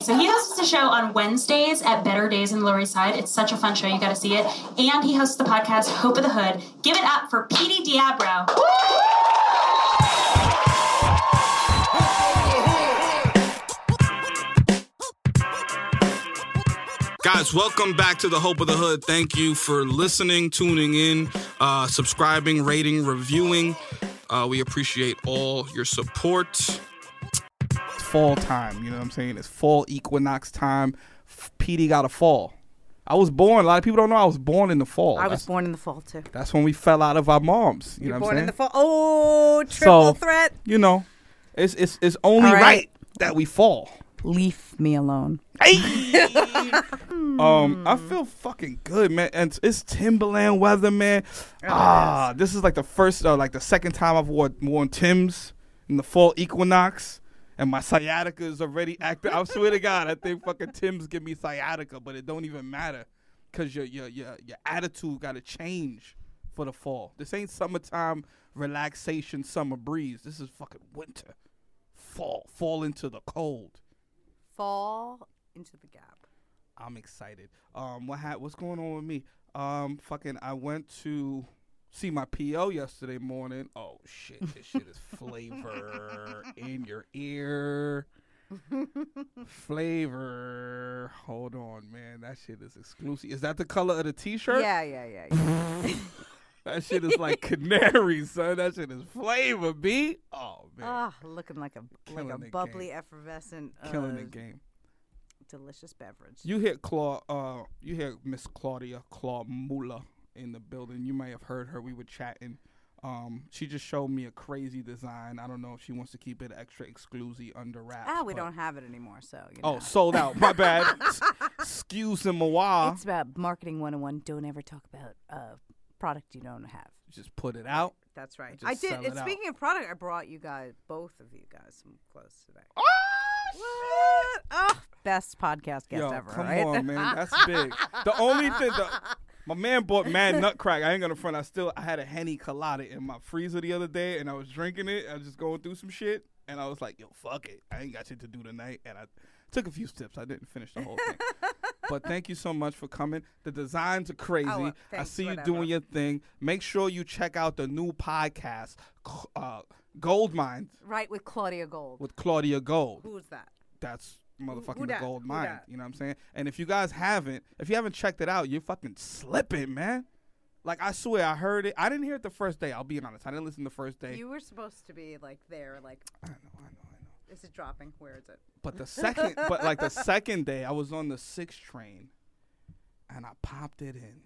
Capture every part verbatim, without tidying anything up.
So he hosts a show on Wednesdays at Better Days in Lower East Side. It's such a fun show. You got to see it. And he hosts the podcast Hope of the Hood. Give it up for Petey Diabro. Guys, welcome back to the Hope of the Hood. Thank you for listening, tuning in, uh, subscribing, rating, reviewing. Uh, we appreciate all your support. Fall time, you know what I'm saying? It's fall equinox time. Petey got a fall. I was born. A lot of people don't know I was born in the fall. I was that's, born in the fall too. That's when we fell out of our moms. You You're know what I'm saying? Born in the fall. Oh, triple so, threat. You know, it's it's it's only right. right that we fall. Leave me alone. Hey. um, I feel fucking good, man. And it's Timberland weather, man. Really ah, is. This is like the first, uh, like the second time I've worn, worn Timbs in the fall equinox. And my sciatica is already active. I swear to God, I think fucking Tim's give me sciatica, but it don't even matter because your your your your attitude got to change for the fall. This ain't summertime relaxation, summer breeze. This is fucking winter. Fall, fall into the cold. Fall into the gap. I'm excited. Um, what ha- what's going on with me? Um, fucking, I went to see my P O yesterday morning. Oh, shit. This shit is flavor in your ear. Flavor. Hold on, man. That shit is exclusive. Is that the color of the T-shirt? Yeah, yeah, yeah. yeah. That shit is like canary, son. That shit is flavor, B. Oh, man. Oh, looking like a Killing like a bubbly, game. effervescent. Killing uh, the game. Delicious beverage. You hear Claw, uh, you hear Miss Claudia Claw Mula in the building. You might have heard her. We were chatting. Um, she just showed me a crazy design. I don't know if she wants to keep it extra exclusive under wraps. Ah, we don't have it anymore, so. You know. Oh, sold out. My bad. Excuse moi. It's about marketing one oh one. Don't ever talk about a product you don't have. Just put it out. That's right. I did. And speaking out. of product, I brought you guys, both of you guys, some clothes today. Oh, what? Shit. Oh, best podcast guest Yo, ever. Come right? on, man. That's big. The only thing. The, My man bought Mad Nutcrack. I ain't gonna front. I still I had a Henny Colada in my freezer the other day, and I was drinking it. I was just going through some shit, and I was like, "Yo, fuck it. I ain't got shit to do tonight." And I took a few sips. I didn't finish the whole thing. But thank you so much for coming. The designs are crazy. Oh, well, thanks, I see you whatever. doing your thing. Make sure you check out the new podcast, uh, Gold Mines. Right with Claudia Gold. With Claudia Gold. Who's that? That's. Motherfucking Gold Mine, you know what I'm saying? And if you guys haven't, if you haven't checked it out, you're fucking slipping, man. Like, I swear, I heard it. I didn't hear it the first day. I'll be honest. I didn't listen the first day. You were supposed to be, like, there, like. I know, I know, I know. Is it dropping? Where is it? But the second, but, like, the second day, I was on the sixth train, and I popped it in.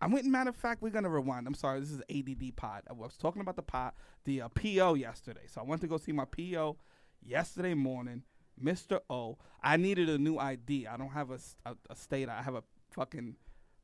I went, matter of fact, we're going to rewind. I'm sorry. This is A D D pod. I was talking about the pod, the uh, P O yesterday. So I went to go see my P O yesterday morning. Mister O, I needed a new I D. I don't have a, a, a state. I have a fucking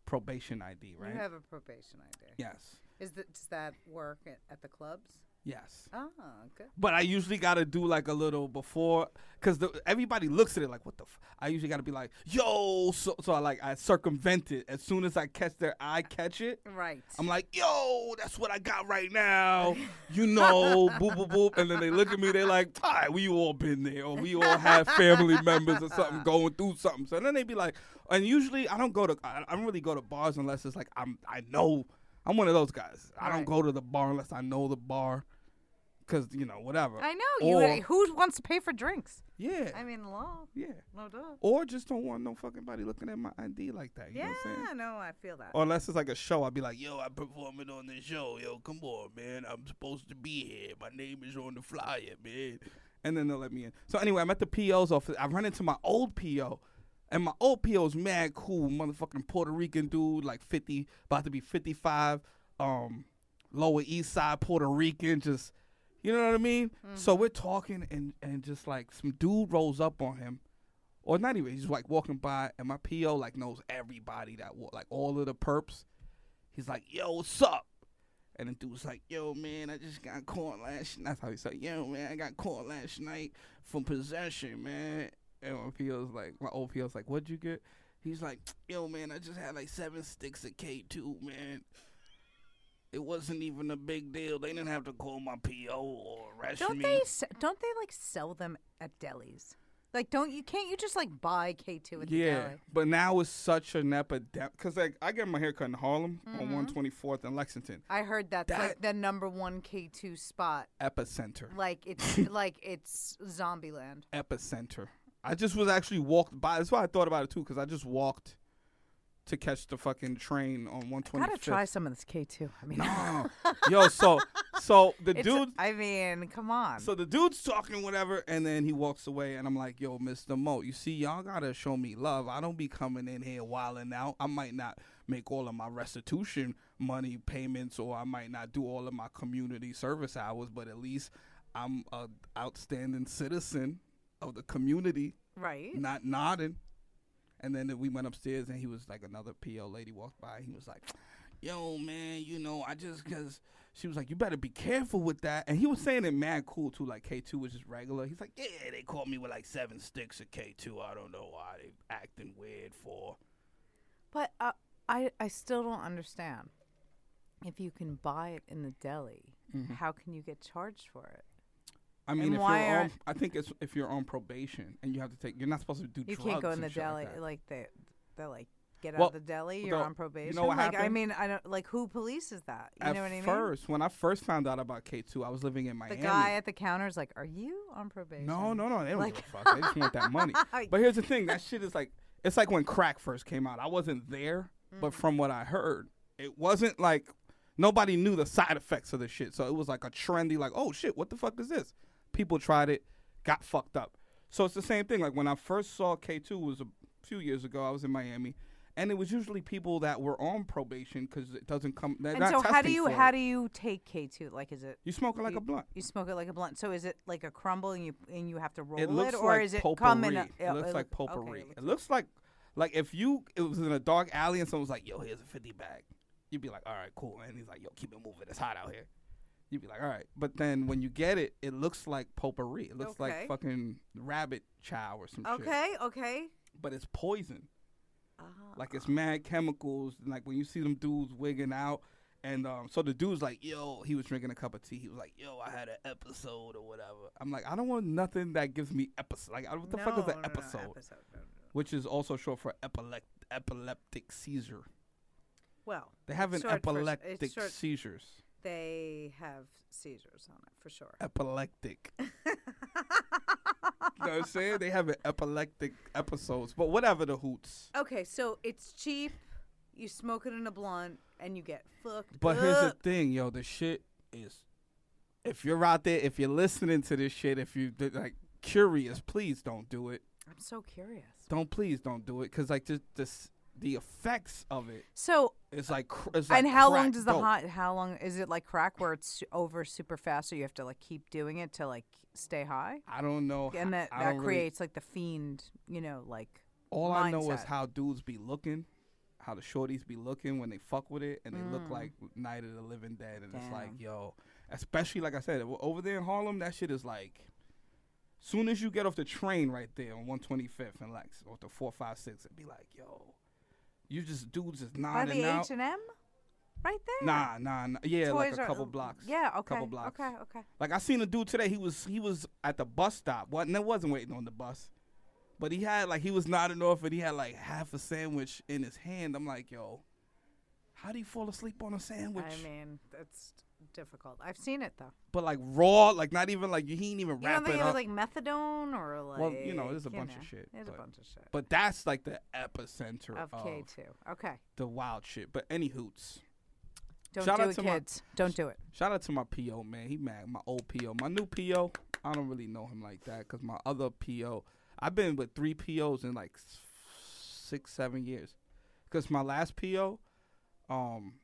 probation I D, right? You have a probation I D. Yes. Is that, does that work at, at the clubs? Yes. Oh, good. But I usually got to do like a little before, because everybody looks at it like, what the f-? I usually got to be like, yo. So, so I like I circumvent it. As soon as I catch their eye, catch it. Right. I'm like, yo, that's what I got right now. You know, boop, boop, boop. And then they look at me. They're like, all right, we all been there. Or we all have family members or something going through something. So then they be like, and usually I don't go to, I, I don't really go to bars unless it's like I'm, I know. I'm one of those guys. Right. I don't go to the bar unless I know the bar. because, you know, whatever. I know. Or, you, who wants to pay for drinks? Yeah. I mean, law. Yeah. No duh. Or just don't want no fucking body looking at my I D like that. You yeah, know what I'm saying? No, I feel that. Or unless it's like a show, I'd be like, yo, I'm performing on this show. Yo, come on, man. I'm supposed to be here. My name is on the flyer, man. And then they'll let me in. So anyway, I'm at the P O's office. I run into my old P O. And my old P O's mad cool, motherfucking Puerto Rican dude, like fifty, about to be fifty-five, um, Lower East Side Puerto Rican, just, you know what I mean? Mm-hmm. So we're talking, and, and just like some dude rolls up on him, or not even, he's like walking by, and my P O like knows everybody that walk, like all of the perps. He's like, yo, what's up? And the dude's like, yo, man, I just got caught last night. That's how he said, yo, man, I got caught last night for possession, man. And my P O's like, my old P O's like, what'd you get? He's like, yo, man, I just had like seven sticks of K two, man. It wasn't even a big deal. They didn't have to call my P O or arrest don't me. They se- don't they like sell them at delis? Like, don't you can't you just like buy K two at yeah, the deli? Yeah, but now it's such an epidemic because like I get my haircut in Harlem mm-hmm. on one twenty-fourth and Lexington. I heard that's that like the number one K two spot. Epicenter. Like it's like it's Zombieland. Epicenter. I just was actually walked by. That's why I thought about it, too, because I just walked to catch the fucking train on one twenty-fifth. I gotta try some of this K two. I mean, no. Yo, so so the it's, dude. I mean, come on. So the dude's talking whatever, and then he walks away, and I'm like, yo, Mister Mo, you see, y'all gotta show me love. I don't be coming in here wilding out. I might not make all of my restitution money payments, or I might not do all of my community service hours, but at least I'm an outstanding citizen of the community, right? Not nodding. And then we went upstairs, and he was like, another P O lady walked by. He was like, yo, man, you know, I just, because she was like, you better be careful with that. And he was saying it mad cool, too, like K two was just regular. He's like, yeah, they called me with like seven sticks of K two. I don't know why they acting weird for. But uh, I, I still don't understand. If you can buy it in the deli, mm-hmm. how can you get charged for it? I mean, and if you're on, I think it's if you're on probation and you have to take, you're not supposed to do. You drugs can't go in the deli like, like they, they're like get well, out of the deli. You're the, on probation. You know what like happened? I mean, I don't like who polices that. You at know what I mean? First, when I first found out about K two, I was living in Miami. The guy at the counter is like, "Are you on probation?" No, no, no. They don't like, give a fuck. They just want that money. But here's the thing: that shit is like, it's like when crack first came out. I wasn't there, mm. but from what I heard, it wasn't like nobody knew the side effects of the shit. So it was like a trendy, like, "Oh shit, what the fuck is this?" People tried it, got fucked up. So it's the same thing. Like when I first saw K two, it was a few years ago. I was in Miami, and it was usually people that were on probation because it doesn't come. They're and not so how do you how it. do you take K two? Like is it you smoke it like you, a blunt? You smoke it like a blunt. So is it like a crumble and you and you have to roll it, looks it or like is it come in? A, it, it looks it, like potpourri. Okay, it looks, it looks like, like like if you it was in a dark alley and someone was like, "Yo, here's a fifty bag," you'd be like, "All right, cool," and he's like, "Yo, keep it moving. It's hot out here." You'd be like, all right. But then when you get it, it looks like potpourri. It looks okay. like fucking rabbit chow or some okay, shit. Okay, okay. But it's poison. Uh, like it's mad chemicals. Like when you see them dudes wigging out. And um, so the dude's like, yo, he was drinking a cup of tea. He was like, yo, I had an episode or whatever. I'm like, I don't want nothing that gives me episode. Like, what the no, fuck is an no, episode? No, episode no, no. Which is also short for epilect- epileptic seizure. Well, they have an epileptic for, seizures. They have seizures on it, for sure. Epileptic. You know what I'm saying? They have an epileptic episodes, but whatever the hoots. Okay, so it's cheap, you smoke it in a blunt, and you get fucked But up. Here's the thing, yo, the shit is, if you're out there, if you're listening to this shit, if you're like curious, please don't do it. I'm so curious. Don't, please don't do it, because like this, this the effects of it. So it's like, cr- it's like and how long does the hot? How long is it like crack where it's over super fast? So you have to like keep doing it to like stay high. I don't know. And that, that creates really, like the fiend, you know, like all mindset. I know is how dudes be looking, how the shorties be looking when they fuck with it, and they mm. look like Night of the Living Dead, and Damn. It's like, yo, especially like I said, over there in Harlem, that shit is like, soon as you get off the train right there on one twenty-fifth and Lex or the four five six, it'd be like, yo. You just dudes is nodding out. By the H and M? Right there? Nah, nah, nah. Yeah, Toys like a couple are, blocks. Yeah, okay. Couple blocks. Okay, okay. Like I seen a dude today, he was he was at the bus stop. Well, and I wasn't waiting on the bus. But he had like he was nodding off and he had like half a sandwich in his hand. I'm like, yo, how do you fall asleep on a sandwich? I mean, that's difficult. I've seen it though. But like raw, like not even like he ain't even wrapping up. You don't think it was like methadone or like? Well, you know, there's a bunch know, of shit. There's but, a bunch of shit. But that's like the epicenter of, of K two. Okay. The wild shit. But any hoots. Don't shout do out it, to kids. My, don't do it. Shout out to my P O, man. He mad. My old P O. My new P O, I don't really know him like that because my other P O, I've been with three P Os in like six, seven years. Because my last P O, um,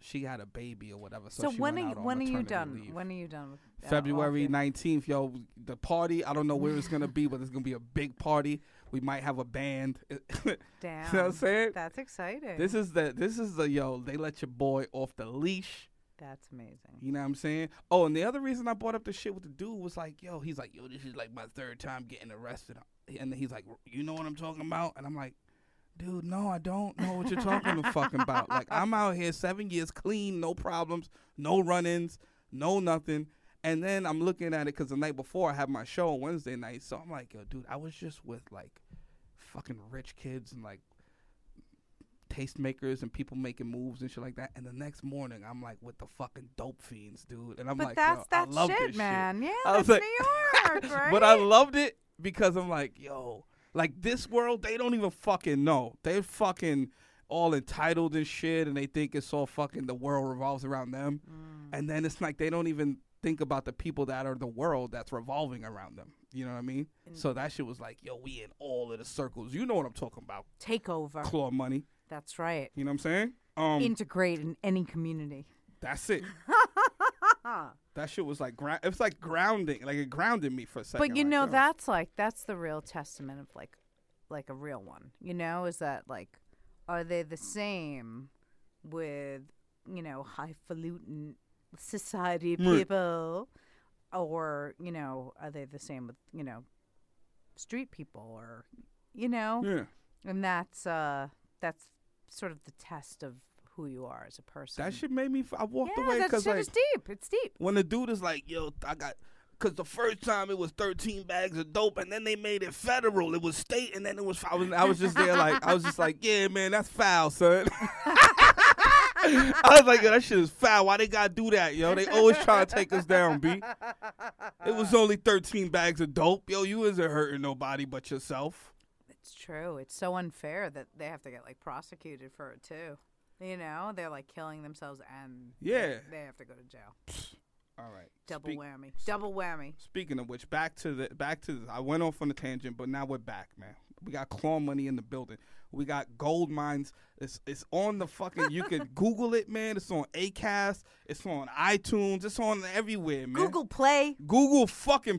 she had a baby or whatever. So, so she when went are out you, on when are you done? Leave. When are you done? With that? February nineteenth, yo. The party, I don't know where it's going to be, but it's going to be a big party. We might have a band. Damn. You know what I'm saying? That's exciting. This is the, this is the, yo, they let your boy off the leash. That's amazing. You know what I'm saying? Oh, and the other reason I brought up the shit with the dude was like, yo, he's like, yo, this is like my third time getting arrested. And he's like, you know what I'm talking about? And I'm like, dude, no, I don't know what you're talking the fucking about. Like, I'm out here seven years clean, no problems, no run-ins, no nothing. And then I'm looking at it because the night before I had my show on Wednesday night. So I'm like, yo, dude, I was just with, like, fucking rich kids and, like, tastemakers and people making moves and shit like that. And the next morning, I'm, like, with the fucking dope fiends, dude. And I'm but like, that's, yo, that's I love shit, this man. Shit. Yeah, that's like, New York, right? But I loved it because I'm like, yo, like, this world, they don't even fucking know. They're fucking all entitled and shit, and they think it's all fucking the world revolves around them. Mm. And then it's like they don't even think about the people that are the world that's revolving around them. You know what I mean? Mm. So that shit was like, yo, we in all of the circles. You know what I'm talking about. Take over. Claw money. That's right. You know what I'm saying? Um, Integrate in any community. That's it. That shit was like, gra- it's like grounding. Like it grounded me for a second. But you like, know, yo. that's like, that's the real testament of like, like a real one, you know, is that like, are they the same with, you know, highfalutin society people, mm. or you know, are they the same with, you know, street people, or you know, yeah. And that's uh, that's sort of the test of who you are as a person. That shit made me. F- I walked yeah, away because like, it's deep. It's deep. When the dude is like, "Yo, I got," because the first time it was thirteen bags of dope, and then they made it federal. It was state, and then it was. I was, I was just there, like I was just like, "Yeah, man, that's foul, son." I was like, yo, that shit is foul. Why they gotta do that, yo? They always try to take us down, B. It was only thirteen bags of dope. Yo, you isn't hurting nobody but yourself. It's true. It's so unfair that they have to get, like, prosecuted for it, too. You know? They're, like, killing themselves and yeah. they, they have to go to jail. All right. Double Speak- whammy. Double whammy. Speaking of which, back to the, back to the, I went off on a tangent, but now we're back, man. We got Claw Money in the building. We got Gold Mines. It's it's on the fucking, you can Google it, man. It's on Acast. It's on iTunes. It's on everywhere, man. Google Play. Google fucking.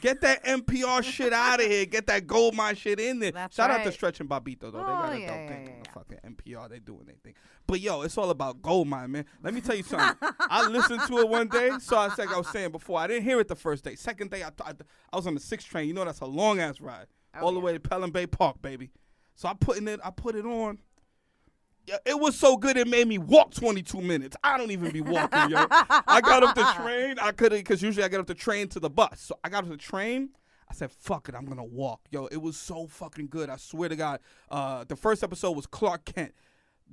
Get that N P R shit out of here. Get that Gold Mine shit in there. That's Shout right. out to Stretch and Bobito, though. Oh, they got a yeah, dope yeah, thing on yeah. fucking N P R. They doing their thing. But, yo, it's all about Gold Mine, man. Let me tell you something. I listened to it one day. So, I like I was saying before, I didn't hear it the first day. Second day, I, I, I was on the sixth train. You know that's a long-ass ride. Oh, all yeah. the way to Pelham Bay Park, baby. So, I put, in it, I put it on. It was so good it made me walk twenty-two minutes. I don't even be walking, yo. I got up the train. I couldn't, because usually I get up the train to the bus. So I got up the train. I said, fuck it, I'm going to walk. Yo, it was so fucking good. I swear to God. Uh, the first episode was Clark Kent.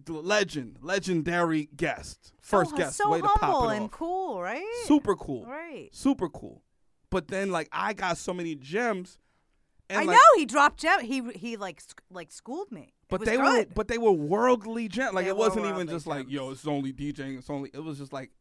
The legend. Legendary guest. First so, guest. So way humble to pop it off. And cool, right? Super cool. Right. Super cool. But then, like, I got so many gems. And, I like, know he dropped gems. He he like sc- like schooled me. But they good. were but they were worldly gems. Like they it wasn't even just gems. like yo, it's only DJing. It's only it was just like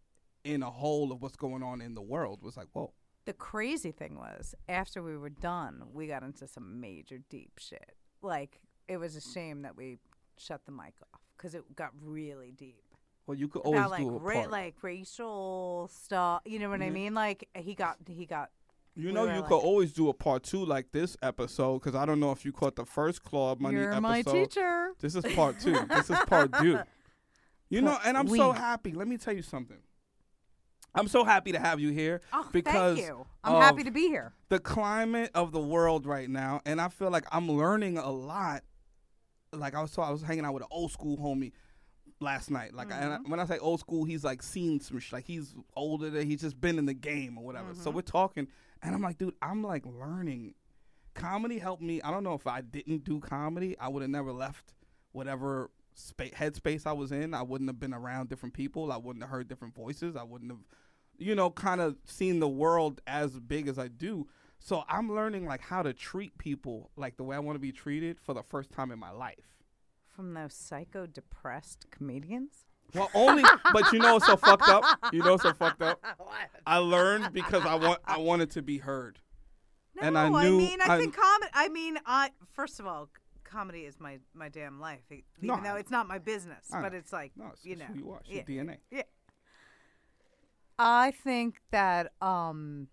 in a whole of what's going on in the world. It was like whoa. The crazy thing was after we were done, we got into some major deep shit. Like it was a shame that we shut the mic off because it got really deep. Well, you could always about, like, do a ra- part. like racial stuff. You know what mm-hmm. I mean? Like he got he got. You know, we you like, could always do a part two like this episode, because I don't know if you caught the first Claw Money you're episode. My teacher. This is part two. This is part two. You know, and I'm we. so happy. Let me tell you something. I'm so happy to have you here. Oh, because thank you. I'm happy to be here. The climate of the world right now, and I feel like I'm learning a lot. Like I was, so I was hanging out with an old school homie last night. Like mm-hmm. I, and I, when I say old school, he's like seen some sh- like he's older than he's just been in the game or whatever. Mm-hmm. So we're talking. And I'm like, dude, I'm like learning. Comedy helped me. I don't know if I didn't do comedy, I would have never left whatever spa- headspace I was in. I wouldn't have been around different people. I wouldn't have heard different voices. I wouldn't have, you know, kind of seen the world as big as I do. So I'm learning like how to treat people like the way I want to be treated for the first time in my life. From those psycho depressed comedians? Well, only, but you know it's so fucked up? You know it's so fucked up? What? I learned because I want I wanted to be heard. No, and I, knew I mean, I, I think comedy, I mean, I first of all, comedy is my, my damn life. Even no, though it's not my business, I but know. it's like, no, it's, you it's know. Who you are. It's yeah. your D N A. Yeah. I think that um,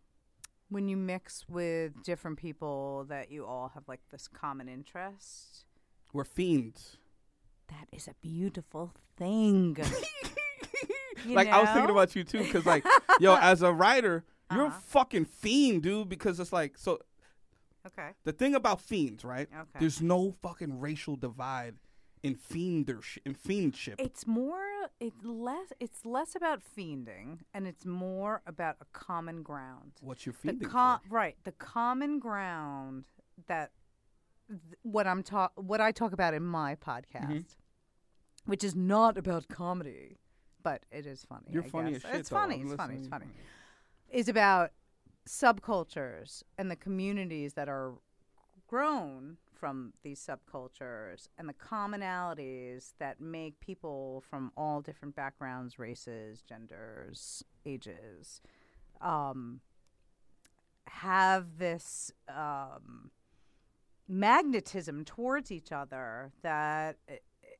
when you mix with different people that you all have, like, this common interest. We're fiends. That is a beautiful thing. Like, know? I was thinking about you, too, because, like, yo, as a writer, uh-huh. you're a fucking fiend, dude, because it's like, so. Okay. The thing about fiends, right? Okay. There's no fucking racial divide in fiendersh- in fiendship. It's more, it's less, it's less about fiending, and it's more about a common ground. What's your fiending the com- for? Right. The common ground that. What I'm talk, what I talk about in my podcast, mm-hmm. which is not about comedy, but it is funny. You're I funny guess. as shit. It's though. funny. I'm it's listening. funny. It's funny. Is about subcultures and the communities that are grown from these subcultures and the commonalities that make people from all different backgrounds, races, genders, ages, um, have this. Um, magnetism towards each other that it, it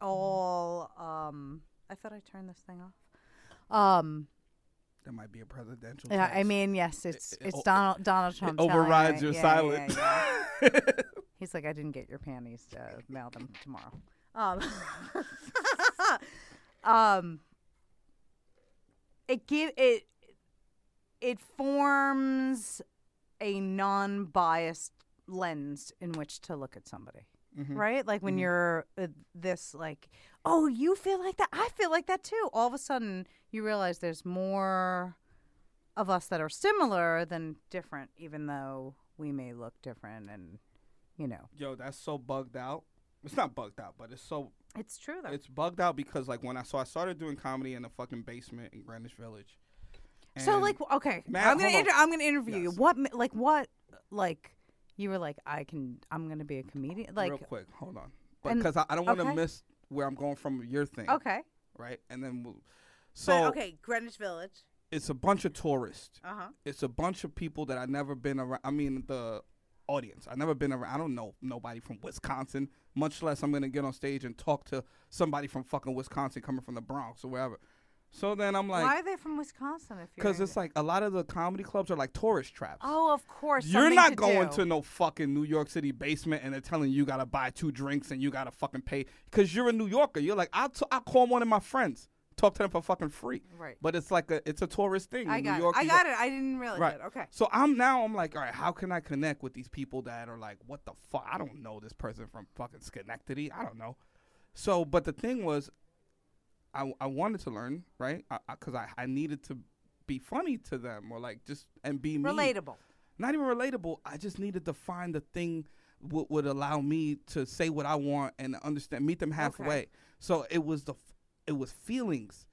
all um I thought I turned this thing off um that might be a presidential yeah I mean yes it's it, it's it, Donald Donald Trump it overrides telling, your right? silence yeah, yeah, yeah. He's like I didn't get your panties to mail them tomorrow um um it give it it forms a non-biased lens in which to look at somebody, mm-hmm. right? Like when mm-hmm. you're uh, this like, oh, you feel like that? I feel like that too. All of a sudden, you realize there's more of us that are similar than different, even though we may look different and, you know. Yo, that's so bugged out. It's not bugged out, but it's so. It's true, though. It's bugged out because, like, when I so I started doing comedy in the fucking basement in Greenwich Village. So, like, okay. Man, I'm going inter- to interview yes. you. What, like, what, like. You were like, I can, I'm going to be a comedian. Like, real quick, hold on. Because I, I don't want to okay. miss where I'm going from your thing. Okay. Right? And then we'll. So, but, okay, Greenwich Village. It's a bunch of tourists. Uh-huh. It's a bunch of people that I've never been around. I mean, the audience. I've never been around. I don't know nobody from Wisconsin, much less I'm going to get on stage and talk to somebody from fucking Wisconsin coming from the Bronx or wherever. So then I'm like... Why are they from Wisconsin? If Because it's like a lot of the comedy clubs are like tourist traps. Oh, of course. You're not to going do. to no fucking New York City basement and they're telling you you got to buy two drinks and you got to fucking pay. Because you're a New Yorker. You're like, I'll, t- I'll call one of my friends. Talk to them for fucking free. Right. But it's like a it's a tourist thing. I in got New York, it. I got York. it. I didn't realize right. it. Okay. So I'm now I'm like, all right, how can I connect with these people that are like, what the fuck? I don't know this person from fucking Schenectady. I don't know. So, but the thing was... I, I wanted to learn, right? Because I, I, I needed to be funny to them or like just and be me. Relatable. Not even relatable. I just needed to find the thing that w- would allow me to say what I want and understand, meet them halfway. Okay. So it was the, it was feelings.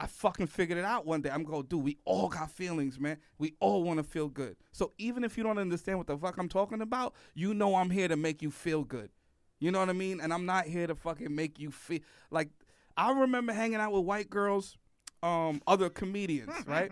I fucking figured it out one day. I'm going, dude, we all got feelings, man. We all want to feel good. So even if you don't understand what the fuck I'm talking about, you know I'm here to make you feel good. You know what I mean? And I'm not here to fucking make you feel like. I remember hanging out with white girls, um, other comedians, right?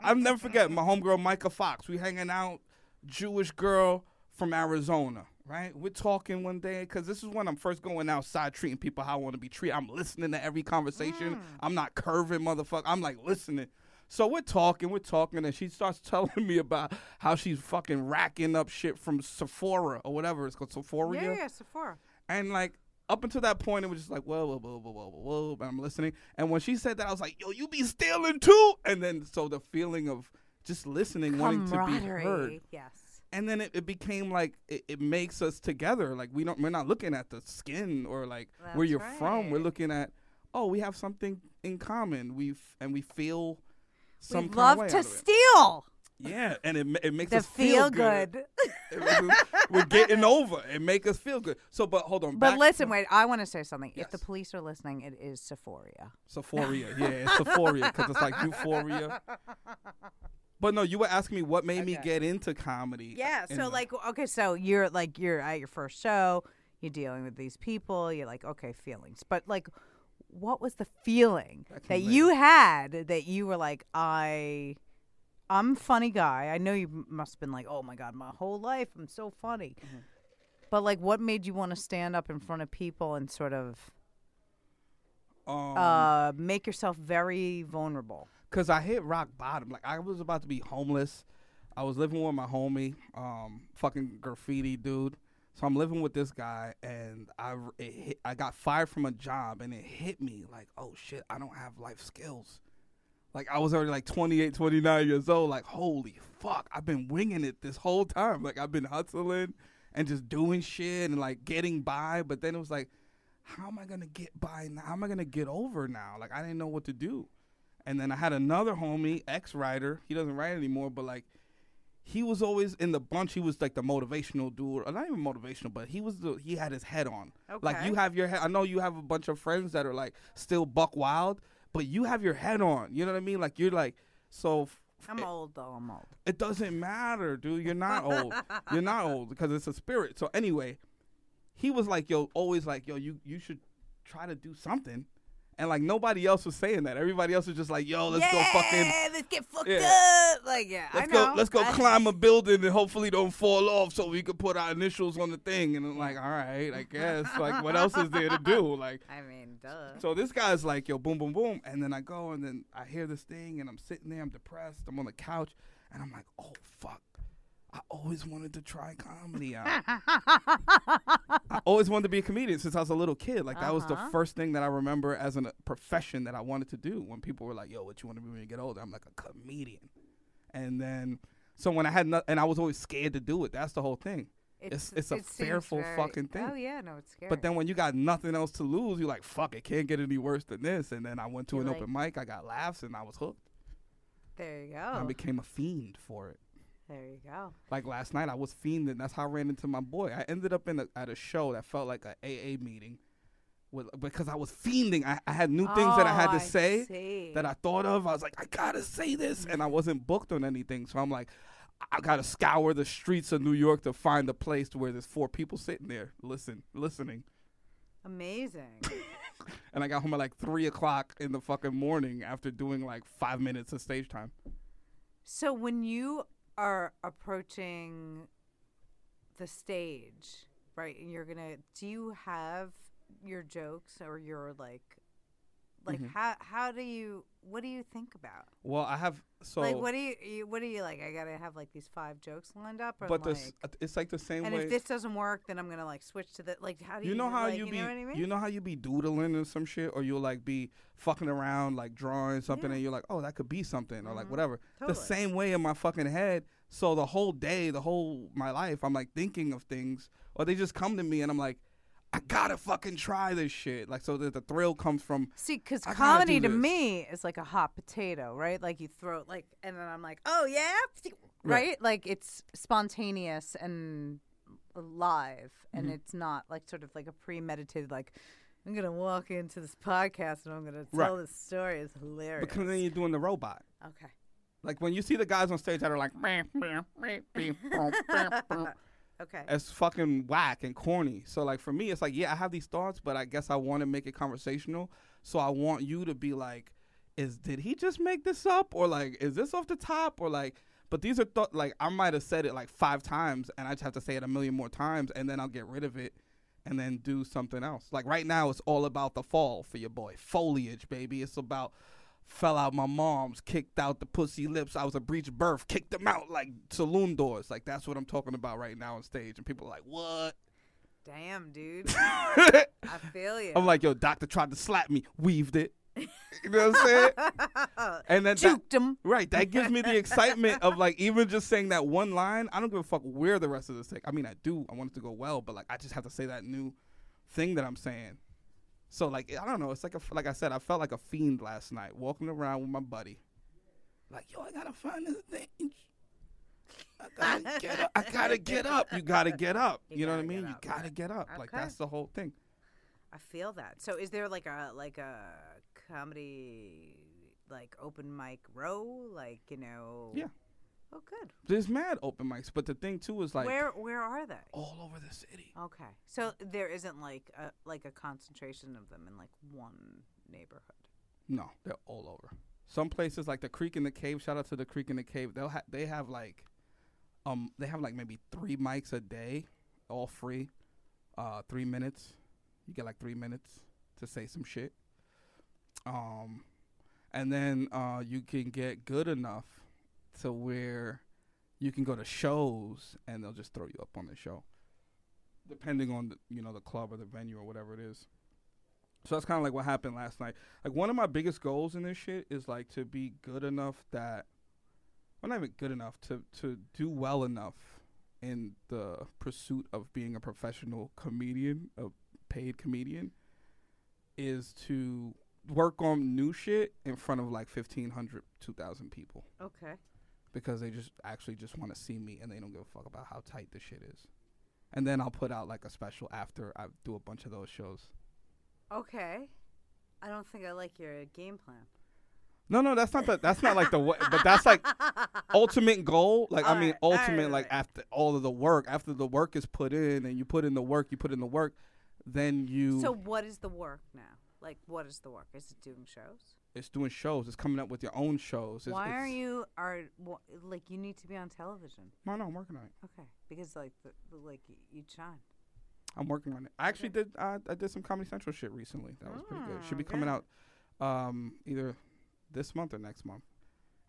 I'll never forget my homegirl, Micah Fox. We hanging out, Jewish girl from Arizona, right? We're talking one day, because this is when I'm first going outside treating people how I want to be treated. I'm listening to every conversation. Mm. I'm not curving, motherfucker. I'm like listening. So we're talking, we're talking, and she starts telling me about how she's fucking racking up shit from Sephora or whatever. It's called Sephora? Yeah, yeah, Sephora. And like, up until that point, it was just like, whoa, whoa, whoa, whoa, whoa, whoa, and I'm listening. And when she said that, I was like, yo, you be stealing too? And then so the feeling of just listening, wanting to be heard. Yes. And then it, it became like it, it makes us together. Like we don't, we're not looking at the skin or like That's where you're right. from. We're looking at, oh, we have something in common. We've and we feel some we kind love of way to out of it. Steal. Yeah, and it it makes the us feel, feel good. good. It, it, it, we're getting over. It makes us feel good. So, but hold on. But back listen, to, wait. I want to say something. Yes. If the police are listening, it is Sephora. Sephora, yeah, it's Sephora because it's like euphoria. But no, you were asking me what made okay. me get into comedy. Yeah. So, the, like, okay, so you're like you're at your first show. You're dealing with these people. You're like, okay, feelings. But like, what was the feeling that, that you had that you were like, I. I'm a funny guy. I know you must have been like, oh, my God, my whole life, I'm so funny. Mm-hmm. But, like, what made you want to stand up in front of people and sort of um, uh, make yourself very vulnerable? Because I hit rock bottom. Like, I was about to be homeless. I was living with my homie, um, fucking graffiti dude. So I'm living with this guy, and I, it hit, I got fired from a job, and it hit me like, oh, shit, I don't have life skills. Like, I was already, like, twenty-eight, twenty-nine years old. Like, holy fuck, I've been winging it this whole time. Like, I've been hustling and just doing shit and, like, getting by. But then it was like, how am I going to get by now? How am I going to get over now? Like, I didn't know what to do. And then I had another homie, ex-writer. He doesn't write anymore, but, like, he was always in the bunch. He was, like, the motivational dude. Or not even motivational, but he was the, he had his head on. Okay. Like, you have your head. I know you have a bunch of friends that are, like, still buck wild. But you have your head on. You know what I mean? Like, you're like, so. F- I'm it, old, though. I'm old. It doesn't matter, dude. You're not old. You're not old because it's a spirit. So, anyway, he was like, yo, always like, yo, you, you should try to do something. And, like, nobody else was saying that. Everybody else was just like, yo, let's yeah, go fucking. Yeah, let's get fucked yeah. up. Like, yeah, let's I know. Go, let's go I climb know. a building and hopefully don't fall off so we could put our initials on the thing. And I'm like, all right, I guess. Like, what else is there to do? Like, I mean, duh. So this guy's like, yo, boom, boom, boom. And then I go and then I hear this thing and I'm sitting there. I'm depressed. I'm on the couch. And I'm like, oh, fuck. I always wanted to try comedy out. I always wanted to be a comedian since I was a little kid. Like, that uh-huh. was the first thing that I remember as a profession that I wanted to do. When people were like, yo, what you want to be when you get older? I'm like, a comedian. And then, so when I had nothing, and I was always scared to do it. That's the whole thing. It's it's, it's a it fearful very, fucking thing. Oh, yeah, no, it's scary. But then when you got nothing else to lose, you're like, fuck, it can't get any worse than this. And then I went to you're an like, open mic. I got laughs, and I was hooked. There you go. And I became a fiend for it. There you go. Like last night, I was fiending. That's how I ran into my boy. I ended up in a, at a show that felt like an A A meeting with, because I was fiending. I, I had new oh, things that I had to I say see. that I thought of. I was like, I gotta say this. And I wasn't booked on anything. So I'm like, I gotta scour the streets of New York to find a place where there's four people sitting there listen, listening. Amazing. And I got home at like three o'clock in the fucking morning after doing like five minutes of stage time. So when you are approaching the stage, right? And you're gonna. Do you have your jokes or your like, like mm-hmm. how how do you? What do you think about? Well, I have so. Like, what do you? you what do you like? I gotta have like these five jokes lined up, or but like, this, it's like the same. And way if this doesn't work, then I'm gonna like switch to the like. How do you? You know how like, you be. You know, what I mean? You know how you be doodling or some shit, or you'll like be fucking around like drawing something, yeah. and you're like, oh, that could be something, mm-hmm. or like whatever. Totally. The same way in my fucking head. So the whole day, the whole my life, I'm like thinking of things, or they just come to me, and I'm like, I gotta fucking try this shit. Like, so that the thrill comes from. See, because comedy to me is like a hot potato, right? Like you throw it, like, and then I'm like, oh yeah, right? right. Like it's spontaneous and live, and mm-hmm. it's not like sort of like a premeditated like. I'm going to walk into this podcast and I'm going to tell right. this story. It's hilarious. Because then you're doing the robot. Okay. Like when you see the guys on stage that are like, okay, it's fucking whack and corny. So like for me, it's like, yeah, I have these thoughts, but I guess I want to make it conversational. So I want you to be like, is did he just make this up, or like is this off the top, or like? But these are thoughts. Like I might have said it like five times, and I just have to say it a million more times, and then I'll get rid of it, and then do something else. Like right now, it's all about the fall for your boy, foliage, baby. It's about. Fell out my mom's, kicked out the pussy lips. I was a breech birth, kicked them out like saloon doors. Like, that's what I'm talking about right now on stage. And people are like, what? Damn, dude. I feel you. I'm like, yo, doctor tried to slap me, weaved it. You know what I'm saying? And then Juked that, him. Right. That gives me the excitement of, like, even just saying that one line. I don't give a fuck where the rest of this takes. I mean, I do. I want it to go well, but, like, I just have to say that new thing that I'm saying. So, like, I don't know. It's like, a, like I said, I felt like a fiend last night walking around with my buddy. Like, yo, I got to find this thing. I got to get up. I got to get up. You got to get up. You, you know what I mean? Up, you got to right. get up. Okay. Like, that's the whole thing. I feel that. So is there, like, a like a comedy, like, open mic row? Like, you know. Yeah. Oh, good. There's mad open mics, but the thing too is like where where are they? All over the city. Okay, so there isn't like a like a concentration of them in like one neighborhood. No, they're all over. Some places like the Creek and the Cave. Shout out to the Creek and the Cave. They'll ha- they have like um they have like maybe three mics a day, all free. Uh, three minutes. You get like three minutes to say some shit. Um, and then uh you can get good enough. To where you can go to shows and they'll just throw you up on the show, depending on the, you know, the club or the venue or whatever it is. So that's kind of like what happened last night. Like one of my biggest goals in this shit is like to be good enough that, well, not even good enough to to do well enough in the pursuit of being a professional comedian, a paid comedian, is to work on new shit in front of like fifteen hundred, two thousand people. Okay. Because they just actually just want to see me and they don't give a fuck about how tight this shit is. And then I'll put out like a special after I do a bunch of those shows. Okay. I don't think I like your game plan. No, no, that's not the, that's not like the way, but that's like ultimate goal. Like, all I mean, right, ultimate, right, like right. after all of the work, after the work is put in and you put in the work, you put in the work, then you. So what is the work now? Like, what is the work? Is it doing shows? It's doing shows. It's coming up with your own shows. It's, Why it's are you are wh- like you need to be on television? No, no, I'm working on it. Okay, because like the, the, like you shine. I'm working on it. I actually okay. did. I, I did some Comedy Central shit recently. That was oh, pretty good. Should be coming good. out um, either this month or next month.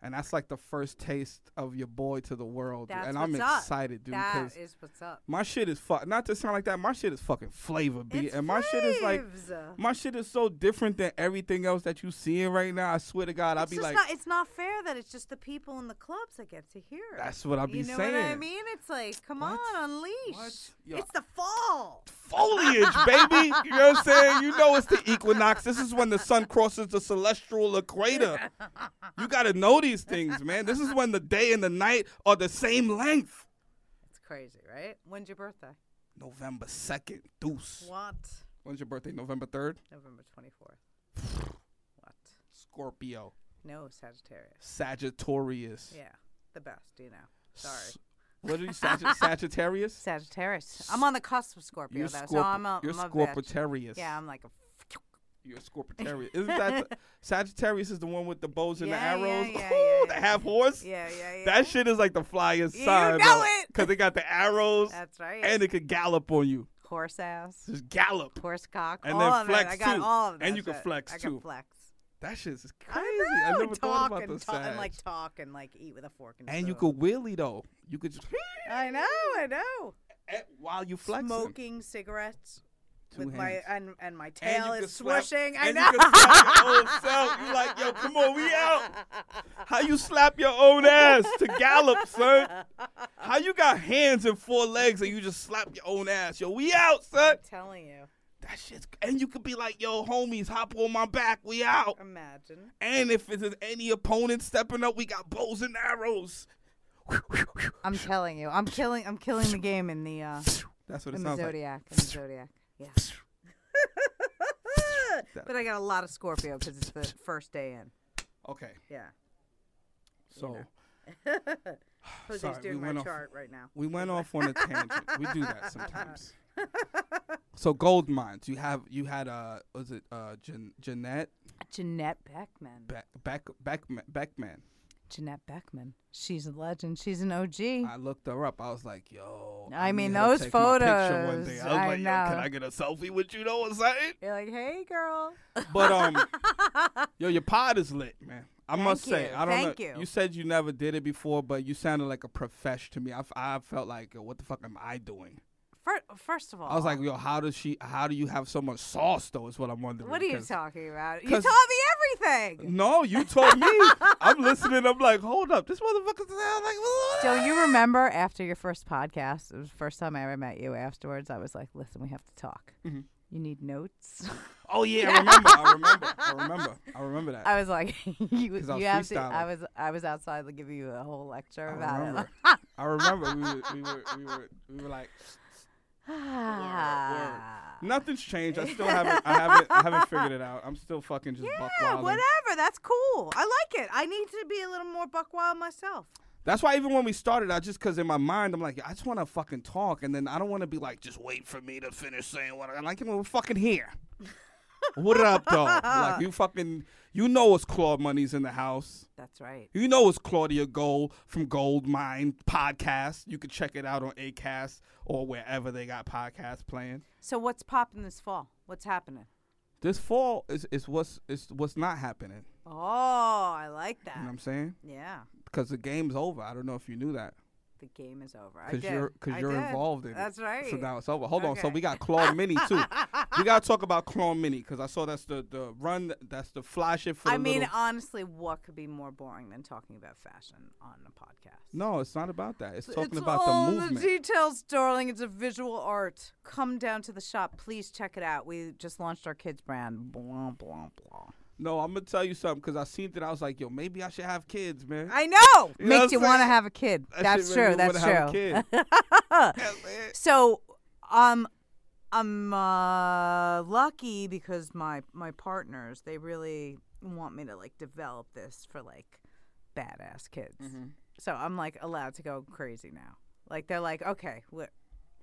And that's like the first taste of your boy to the world. That's and I'm excited, up. dude. That is what's up. My shit is fuck. Not to sound like that. My shit is fucking flavor, B. It's and my flaves. shit is like, my shit is so different than everything else that you seeing right now. I swear to God, I'll be like, not, it's not fair that it's just the people in the clubs that get to hear it. That's what I be saying. You know saying. what I mean? It's like, come what? on, unleash. It's the fall. Foliage, baby. You know what I'm saying? You know it's the equinox. This is when the sun crosses the celestial equator. You gotta know these things, man. This is when the day and the night are the same length. It's crazy, right? When's your birthday? November second, deuce. What? When's your birthday? November third? November twenty-fourth. What? Scorpio. No, Sagittarius. Sagittarius. Yeah, the best, you know. Sorry. S- what are you, Sag- Sagittarius? Sagittarius. I'm on the cusp of Scorpio, you're though, Scorp- so I'm a You're Scorpitarius. Yeah, I'm like a... You're a Scorpitarius. Isn't that the, Sagittarius is the one with the bows and yeah, the arrows? Yeah, yeah, Ooh, yeah, the half horse? Yeah, yeah, yeah. That shit is like the flyest yeah, sign. You know though, it. Because it got the arrows. That's right. And it could gallop on you. Horse ass. Just gallop. Horse cock. And all then of flex, it. I got too. all of that. And you shit. can flex, I too. I can flex. That shit is crazy. I, I never talk thought about this. Talk, and like talk and like eat with a fork and And spoon. You could wheelie, though. You could just. I know, I know. While you flexing. Smoking cigarettes. With hands. my and, and my tail and is swishing. I and know. You can slap your own self. You like, yo, come on, we out. How you slap your own ass to gallop, son? How you got hands and four legs and you just slap your own ass? Yo, we out, son. I'm telling you. That shit's and you could be like, yo, homies, hop on my back, we out. Imagine. And if there's any opponent stepping up, we got bows and arrows. I'm telling you, I'm killing, I'm killing the game in the. Uh, That's what it in sounds the Zodiac, like. In the Zodiac. Yeah. that. But I got a lot of Scorpio because it's the first day in. Okay. Yeah. So. You know. Jose's Sorry, doing we my chart off, right now. We went off on a tangent. We do that sometimes. So Gold Mines, you have you had a uh, was it uh, Jean- Jeanette? Jeanette Beckman. Beck Beck Beckman. Beckman. Jeanette Beckman. She's a legend. She's an O G. I looked her up. I was like, yo. I, I mean, those photos. I was I like, know. Yo, can I get a selfie with you, though, or something? You're like, hey, girl. But, um, yo, your pod is lit, man. I Thank must you. say. I don't Thank know. You. You said you never did it before, but you sounded like a profesh to me. I, I felt like, yo, what the fuck am I doing? First of all, I was like, yo, how does she, how do you have so much sauce, though, is what I'm wondering. What are you talking about? You told me everything. No, you told me. I'm listening. I'm like, hold up. This motherfucker sounds like. So you remember after your first podcast, it was the first time I ever met you afterwards, I was like, listen, we have to talk. Mm-hmm. You need notes. Oh, yeah. I remember. I remember. I remember. I remember that. I was like, you, you I was have to. I was, I was outside like, giving you a whole lecture I about remember. it. I remember. We were, we were, we were, we were like. Word, word. Nothing's changed. I still haven't. I haven't. I haven't figured it out. I'm still fucking just yeah, buck wilding. Whatever. That's cool. I like it. I need to be a little more buck wild myself. That's why even when we started, I just because in my mind I'm like, I just want to fucking talk, and then I don't want to be like, just wait for me to finish saying what I like. We're fucking here. What up, though? Like you fucking. You know it's Claw Money's in the house. That's right. You know it's Claudia Gold from Gold Mine podcast. You can check it out on Acast or wherever they got podcasts playing. So what's popping this fall? What's happening? This fall is, is what's is what's not happening. Oh, I like that. You know what I'm saying? Yeah. Because the game's over. I don't know if you knew that. The game is over. Because you're, cause you're involved in That's it. That's right. So now it's over. Hold okay. on. So we got Claw Mini, too. We got to talk about Claw Mini because I saw that's the, the run. That's the fly shit for I the I mean, little... honestly, what could be more boring than talking about fashion on a podcast? No, it's not about that. It's talking it's about all the movement. The details, darling. It's a visual art. Come down to the shop. Please check it out. We just launched our kids brand. Blah, blah, blah. No, I'm going to tell you something because I seen that. I was like, yo, maybe I should have kids, man. I know. You know Makes you want to have a kid. That That's true. That's true. That's so um, I'm uh, lucky because my, my partners, they really want me to, like, develop this for, like, badass kids. Mm-hmm. So I'm, like, allowed to go crazy now. Like, they're like, okay, what?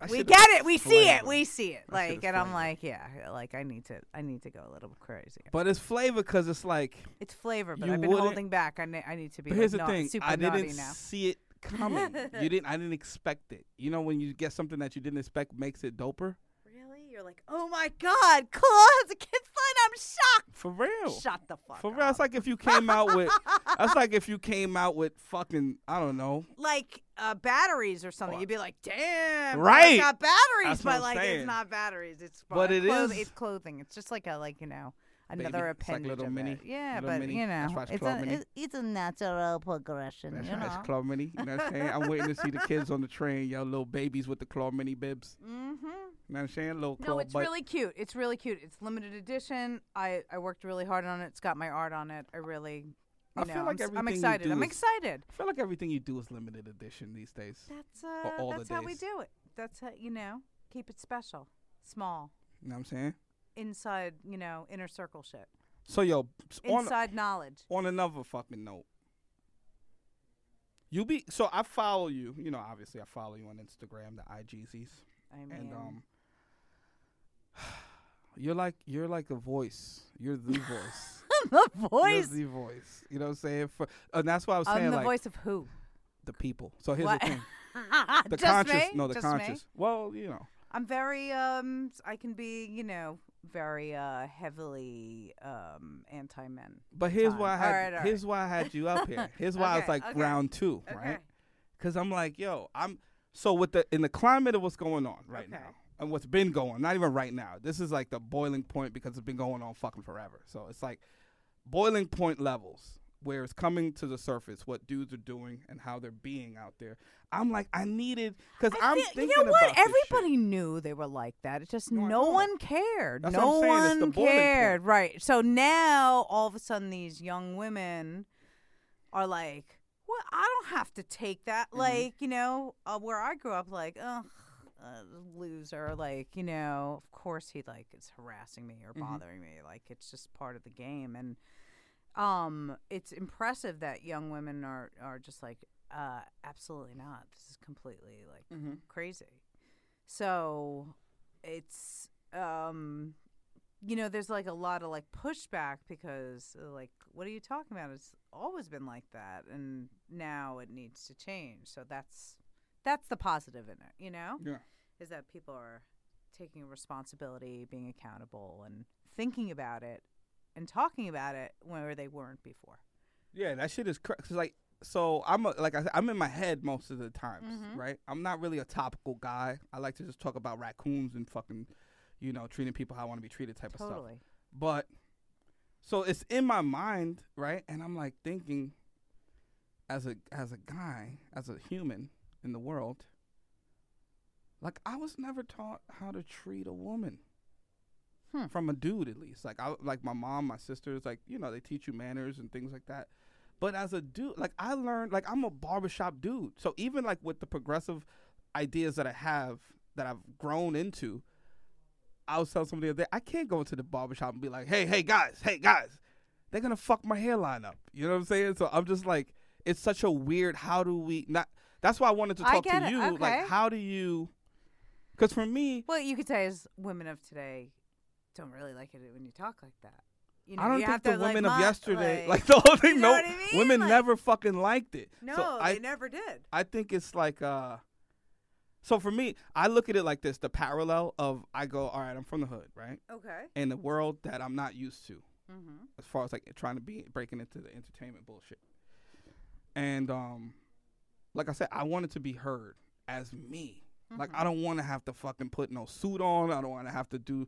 We get it. We see it. We see it. Like, and I'm like, yeah, like I need to, I need to go a little crazy. But it's flavor because it's like it's flavor. But I've been holding back. I, ne- I need to be. But here's the thing. I didn't see it coming. You didn't. I didn't expect it. You know, when you get something that you didn't expect, makes it doper. Really? You're like, oh my god, Claw has a kid's line. I'm shocked. For real. Shut the fuck up. For real. It's like if you came out with. That's like if you came out with fucking. I don't know. Like. Uh, batteries or something, oh, you'd be like, damn, right? Got batteries, but like saying. It's not batteries. It's but it cloth- is. It's clothing. It's just like a like you know another Baby. appendage. It's like little of mini. It. Yeah, little but mini. You know, it's, it's, a, mini. It's, it's a natural progression. That's you right. Know? It's Claw Mini. You know what I'm saying? I'm waiting to see the kids on the train, y'all little babies with the Claw Mini bibs. Mm-hmm. You know what I'm saying? Little no, it's butt. really cute. It's really cute. It's limited edition. I I worked really hard on it. It's got my art on it. I really. You I know, feel like I'm, I'm excited. I'm is, excited. I feel like everything you do is limited edition these days. That's uh, that's how we do it. That's how, you know, keep it special, small. You know what I'm saying? Inside, you know, inner circle shit. So yo, inside on, knowledge. On another fucking note, you be so I follow you. You know, obviously I follow you on Instagram, the I G Zs. I mean, and um, you're like you're like a voice. You're the voice. The voice. The voice. You know what I'm saying? For, and that's why I was saying, um, the like... the voice of who? The people. So here's what? the thing. The Just conscious. Me? No, the Just conscious. Me? Well, you know. I'm very, um, I can be, you know, very uh, heavily um, anti-men. But here's why I had, all right, all right. here's why I had you up here. Here's why okay, I was like okay. round two, right? Because okay. I'm like, yo, I'm... So with the in the climate of what's going on right okay. now, and what's been going, not even right now. This is like the boiling point because it's been going on fucking forever. So it's like... boiling point levels where it's coming to the surface what dudes are doing and how they're being out there. I'm like, I needed because I'm feel, thinking you know what? About everybody knew they were like that. It's just no, no one cared. That's no what I'm saying. one it's the cared. Point. Right. So now all of a sudden these young women are like, well, I don't have to take that. Mm-hmm. Like, you know, uh, where I grew up, like, ugh. uh, loser, like, you know, of course he, like, is harassing me or bothering mm-hmm. me. Like, it's just part of the game. And um, it's impressive that young women are, are just like, uh, absolutely not. This is completely, like, mm-hmm. crazy. So it's, um, you know, there's, like, a lot of, like, pushback because, like, what are you talking about? It's always been like that, and now it needs to change. So that's that's the positive in it, you know? Yeah. Is that people are taking responsibility, being accountable, and thinking about it and talking about it where they weren't before. Yeah, that shit is correct. Cause like, so I'm a, like I, I'm in my head most of the times, mm-hmm. right? I'm not really a topical guy. I like to just talk about raccoons and fucking, you know, treating people how I want to be treated type totally. Of stuff. But so it's in my mind, right? And I'm like thinking, as a as a guy, as a human in the world, like I was never taught how to treat a woman. Hmm. From a dude, at least. Like I, like my mom, my sisters, like, you know, they teach you manners and things like that. But as a dude, like I learned, like I'm a barbershop dude. So even like with the progressive ideas that I have, that I've grown into, I was telling somebody the other day, I can't go into the barbershop and be like, hey, hey guys, hey guys, they're going to fuck my hairline up. You know what I'm saying? So I'm just like, it's such a weird, how do we not, that's why I wanted to talk to it. You. Okay. Like, how do you, because for me. Well, you could say as women of today, don't really like it when you talk like that. You know, I don't you think the women like, of yesterday, like, like the whole thing, you know no, what I mean? Women like, never fucking liked it. No, so I, they never did. I think it's like, uh, so for me, I look at it like this, the parallel of I go, all right, I'm from the hood, right? Okay. In the world that I'm not used to, mm-hmm. as far as like trying to be, breaking into the entertainment bullshit. And um, like I said, I wanted to be heard as me. Like, I don't want to have to fucking put no suit on. I don't want to have to do,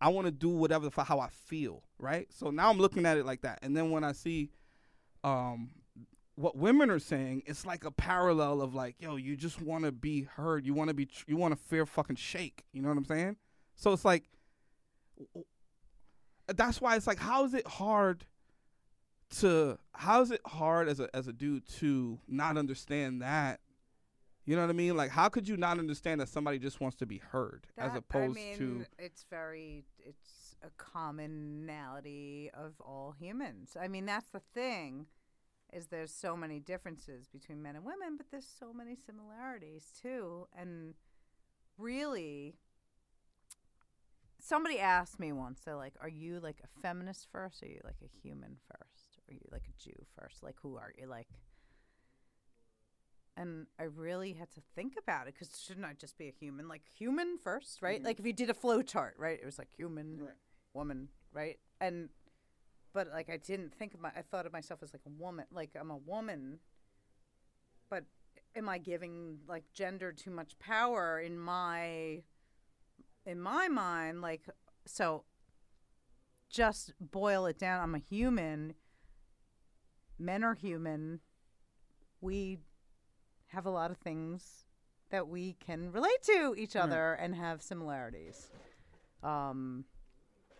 I want to do whatever for how I feel, right? So now I'm looking at it like that. And then when I see um, what women are saying, it's like a parallel of like, yo, you just want to be heard. You want to be, you want to fair fucking shake. You know what I'm saying? So it's like, that's why it's like, how is it hard to, how is it hard as a as a dude to not understand that? You know what I mean? Like, how could you not understand that somebody just wants to be heard that, as opposed I mean, to... It's very... It's a commonality of all humans. I mean, that's the thing, is there's so many differences between men and women, but there's so many similarities, too. And really, somebody asked me once, they're like, are you, like, a feminist first? Or are you, like, a human first? Or are you, like, a Jew first? Like, who are you? Like... And I really had to think about it because shouldn't I just be a human? Like, human first, right? Mm-hmm. Like, if you did a flow chart, right? It was like human, right. Woman, right? And, but, like, I didn't think of my, I thought of myself as, like, a woman. Like, I'm a woman, but am I giving, like, gender too much power in my, in my mind? Like, so just boil it down. I'm a human. Men are human. We have a lot of things that we can relate to each other and have similarities. Um,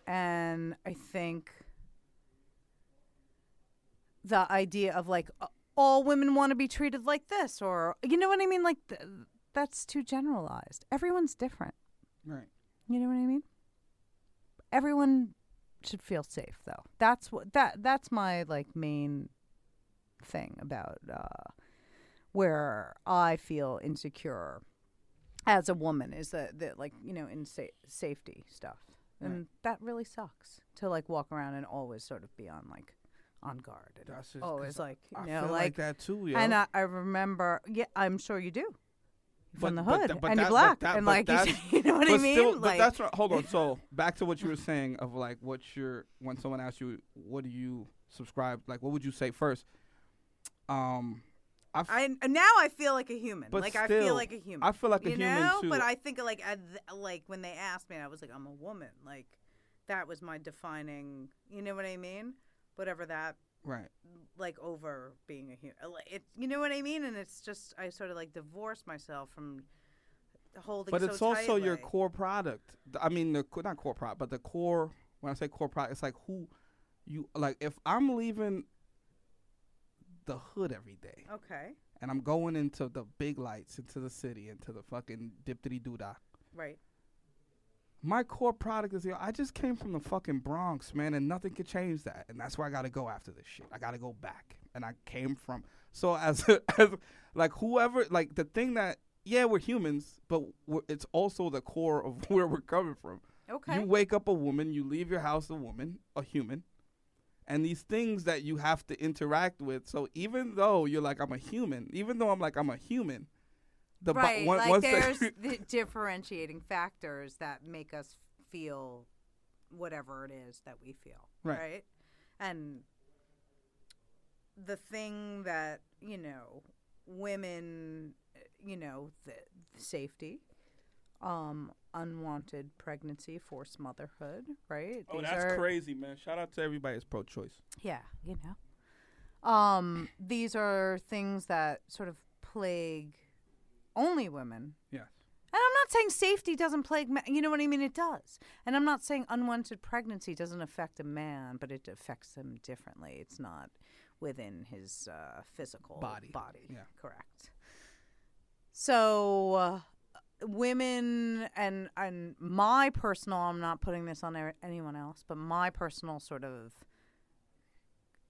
and I think the idea of like, uh, all women want to be treated like this, or, you know what I mean? Like th- that's too generalized. Everyone's different. Right. You know what I mean? Everyone should feel safe though. That's what, that, that's my like main thing about, uh, where I feel insecure as a woman is that, that like, you know, in sa- safety stuff. And right. That really sucks to, like, walk around and always sort of be on, like, on guard. And that's just always, like, you I know, feel like, like that, too, yo. And I, I remember, yeah, I'm sure you do. But, from the hood. But, but and that, you're black. That, and, like, you, you know what I mean? Still, like, that's right. Hold on. So back to what you were saying of, like, what's your, when someone asks you, what do you subscribe, like, what would you say first? Um... I, f- I now I feel like a human. But like still, I feel like a human. I feel like a you human know? Too. But I think like I, like when they asked me, I was like, I'm a woman. Like that was my defining. You know what I mean? Whatever that. Right. Like over being a human. It. You know what I mean? And it's just I sort of like divorced myself from holding. But so it's also tightly. Your core product. I mean, the not core product, but the core. When I say core product, it's like who you like. If I'm leaving the hood every day. Okay. and I'm going into the big lights, into the city, into the fucking dip-diddy-doo-dah. Right. My core product is, yo, I just came from the fucking Bronx, man, and nothing could change that. And that's where I got to go after this shit. I got to go back. And I came from. So as, as, like, whoever, like, the thing that, yeah, we're humans, but we're, it's also the core of where we're coming from. Okay. You wake up a woman, you leave your house a woman, a human, and these things that you have to interact with. So even though you're like, I'm a human, even though I'm like, I'm a human, The right, bu- one, like there's the differentiating factors that make us feel whatever it is that we feel, right. right? And the thing that, you know, women, you know, the, the safety, um, unwanted pregnancy, forced motherhood, right? Oh, These that's are, crazy, man. Shout out to everybody that's pro-choice. Yeah, you know. Um, these are things that sort of plague only women. Yes. And I'm not saying safety doesn't plague men. You know what I mean? It does. And I'm not saying unwanted pregnancy doesn't affect a man, but it affects him differently. It's not within his uh, physical body. Body. Yeah. Correct. So uh, women and, and my personal, I'm not putting this on anyone else, but my personal sort of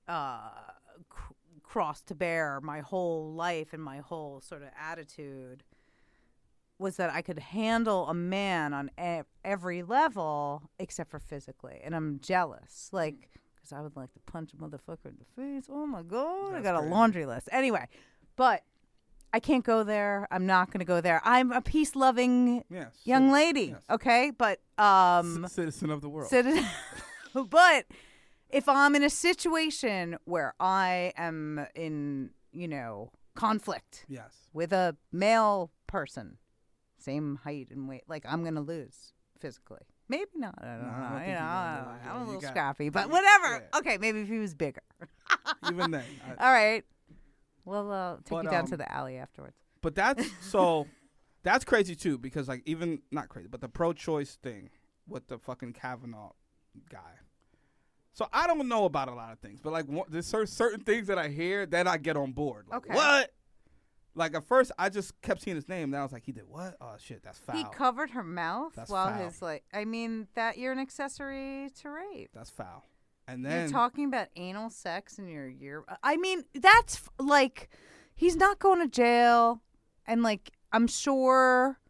uh, cr- cross to bear my whole life and my whole sort of attitude was that I could handle a man on ev- every level except for physically. And I'm jealous, like, because I would like to punch a motherfucker in the face. Oh, my God. That's I got crazy. A laundry list. Anyway, but I can't go there. I'm not going to go there. I'm a peace-loving yes, young so, lady, yes. okay? But um, C- citizen of the world. Citizen, but... If I'm in a situation where I am in, you know, conflict yes. with a male person, same height and weight, like I'm going to lose physically. Maybe not. I don't no, know. I don't you know, know. I'm a little got, scrappy, but whatever. Yeah. Okay, maybe if he was bigger. Even then. I, All right. We'll uh, take but, you down um, to the alley afterwards. But that's so that's crazy, too, because like even not crazy, but the pro-choice thing with the fucking Kavanaugh guy. So I don't know about a lot of things, but like w- there's certain things that I hear that I get on board. Like, okay. What? Like at first I just kept seeing his name. Then I was like, he did what? Oh shit, that's foul. He covered her mouth that's while foul. His like, I mean, that you're an accessory to rape. That's foul. And then you're talking about anal sex in your year. I mean, that's f- like, he's not going to jail, and like I'm sure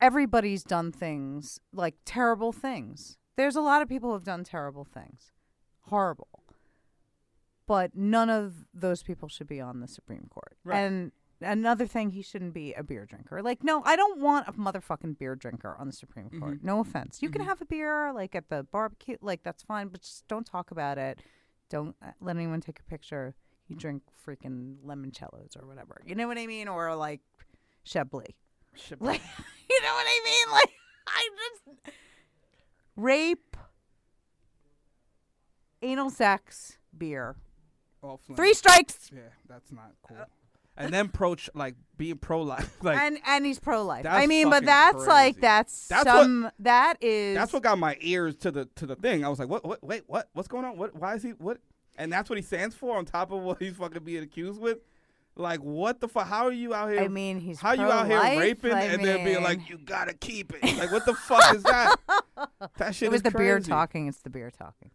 everybody's done things like terrible things. There's a lot of people who have done terrible things. Horrible, but none of those people should be on the Supreme Court. Right. And another thing, he shouldn't be a beer drinker. Like, no, I don't want a motherfucking beer drinker on the Supreme Court. Mm-hmm. No offense. You mm-hmm. can have a beer, like at the barbecue, like that's fine, but just don't talk about it. Don't let anyone take a picture. You drink freaking limoncellos or whatever. You know what I mean? Or like Chablis. Chablis. Like, you know what I mean? Like, I just rape. Anal sex, beer, oh, three strikes. Yeah, that's not cool. And then pro, like being pro life, like and and he's pro life. I mean, but that's crazy. Like that's, that's some what, that is that's what got my ears to the to the thing. I was like, what? What? Wait, what? What's going on? What? Why is he? What? And that's what he stands for on top of what he's fucking being accused with. Like, what the fuck? How are you out here? I mean, he's how are you out here raping I and mean... then being like, you gotta keep it. Like, what the fuck is that? That shit. It was is the crazy. Beer talking. It's the beer talking.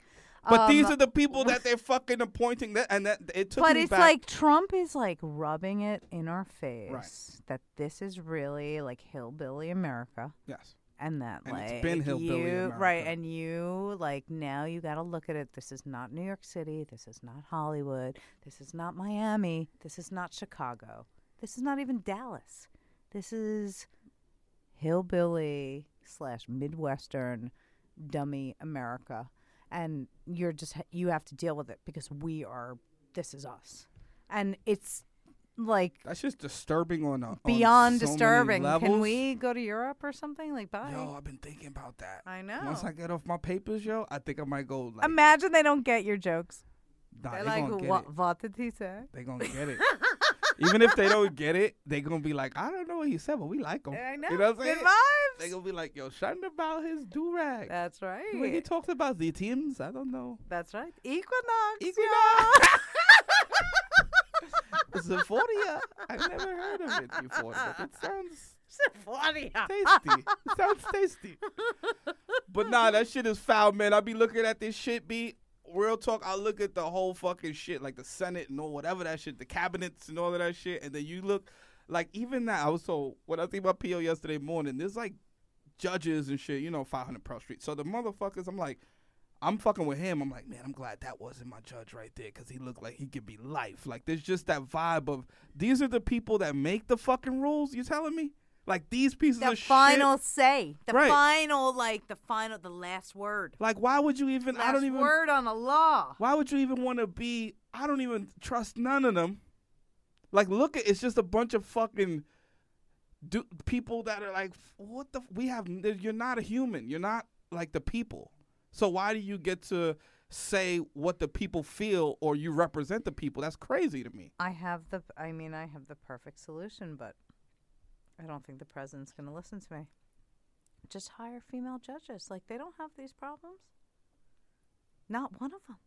But um, these are the people that they're fucking appointing, that, and that it took. But me it's back. Like Trump is like rubbing it in our face right. that this is really like hillbilly America. Yes, and that and like it's been hillbilly you, America, right? And you like now you got to look at it. This is not New York City. This is not Hollywood. This is not Miami. This is not Chicago. This is not even Dallas. This is hillbilly slash Midwestern dummy America. And you're just you have to deal with it because we are this is us, and it's like that's just disturbing on a beyond on so disturbing. Many levels. Can we go to Europe or something? Like, bye. Yo, I've been thinking about that. I know. Once I get off my papers, yo, I think I might go. Like, imagine they don't get your jokes. Nah, they're they like, gonna get what, it. What did he say? They gonna get it. Even if they don't get it, they gonna be like, I don't know what he said, but we like him. I know. You know what I'm saying? Good vibes. They gonna be like, yo, shun about his do rag. That's right. When he talks about the teams, I don't know. That's right. Equinox. Equinox. Sephora? I've never heard of it before, but it sounds Sephora. tasty. It sounds tasty. But nah, that shit is foul, man. I'll be looking at this shit, B. Real talk, I look at the whole fucking shit, like the Senate and all whatever that shit, the cabinets and all of that shit, and then you look, like even that, I was so, when I think about P O yesterday morning, there's like judges and shit, you know, five hundred Pearl Street. So the motherfuckers, I'm like, I'm fucking with him. I'm like, man, I'm glad that wasn't my judge right there because he looked like he could be life. Like, there's just that vibe of these are the people that make the fucking rules. You telling me? Like, these pieces the of shit. The final say. The right. final, like, the final, the last word. Like, why would you even, last I don't even. Last word on the law. Why would you even want to be, I don't even trust none of them. Like, look at, it's just a bunch of fucking do, people that are like, what the, we have, you're not a human. You're not, like, the people. So why do you get to say what the people feel or you represent the people? That's crazy to me. I have the, I mean, I have the perfect solution, but I don't think the president's going to listen to me. Just hire female judges. Like, they don't have these problems. Not one of them.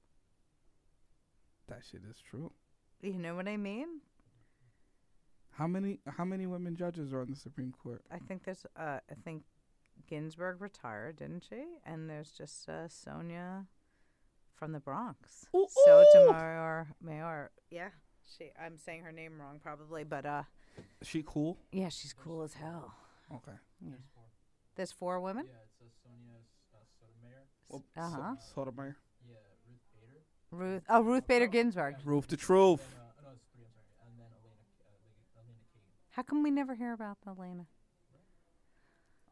That shit is true. You know what I mean? How many How many women judges are on the Supreme Court? I think there's, uh, I think Ginsburg retired, didn't she? And there's just uh, Sonia from the Bronx. Ooh, Sotomayor, Mayor. Yeah, she. I'm saying her name wrong probably, but uh. Is she cool? Yeah, she's cool as hell. Okay. Yeah. There's four. There's four women. Yeah, it's a Sonia uh, Sotomayor. Well, uh-huh. So, uh, Sotomayor. Yeah, Ruth Bader. Ruth. Oh, Ruth Bader Ginsburg. Ruth the Truth. And, uh, no, it's pretty, I'm sorry. And then Elena, uh, Elena Kagan. How come we never hear about Elena?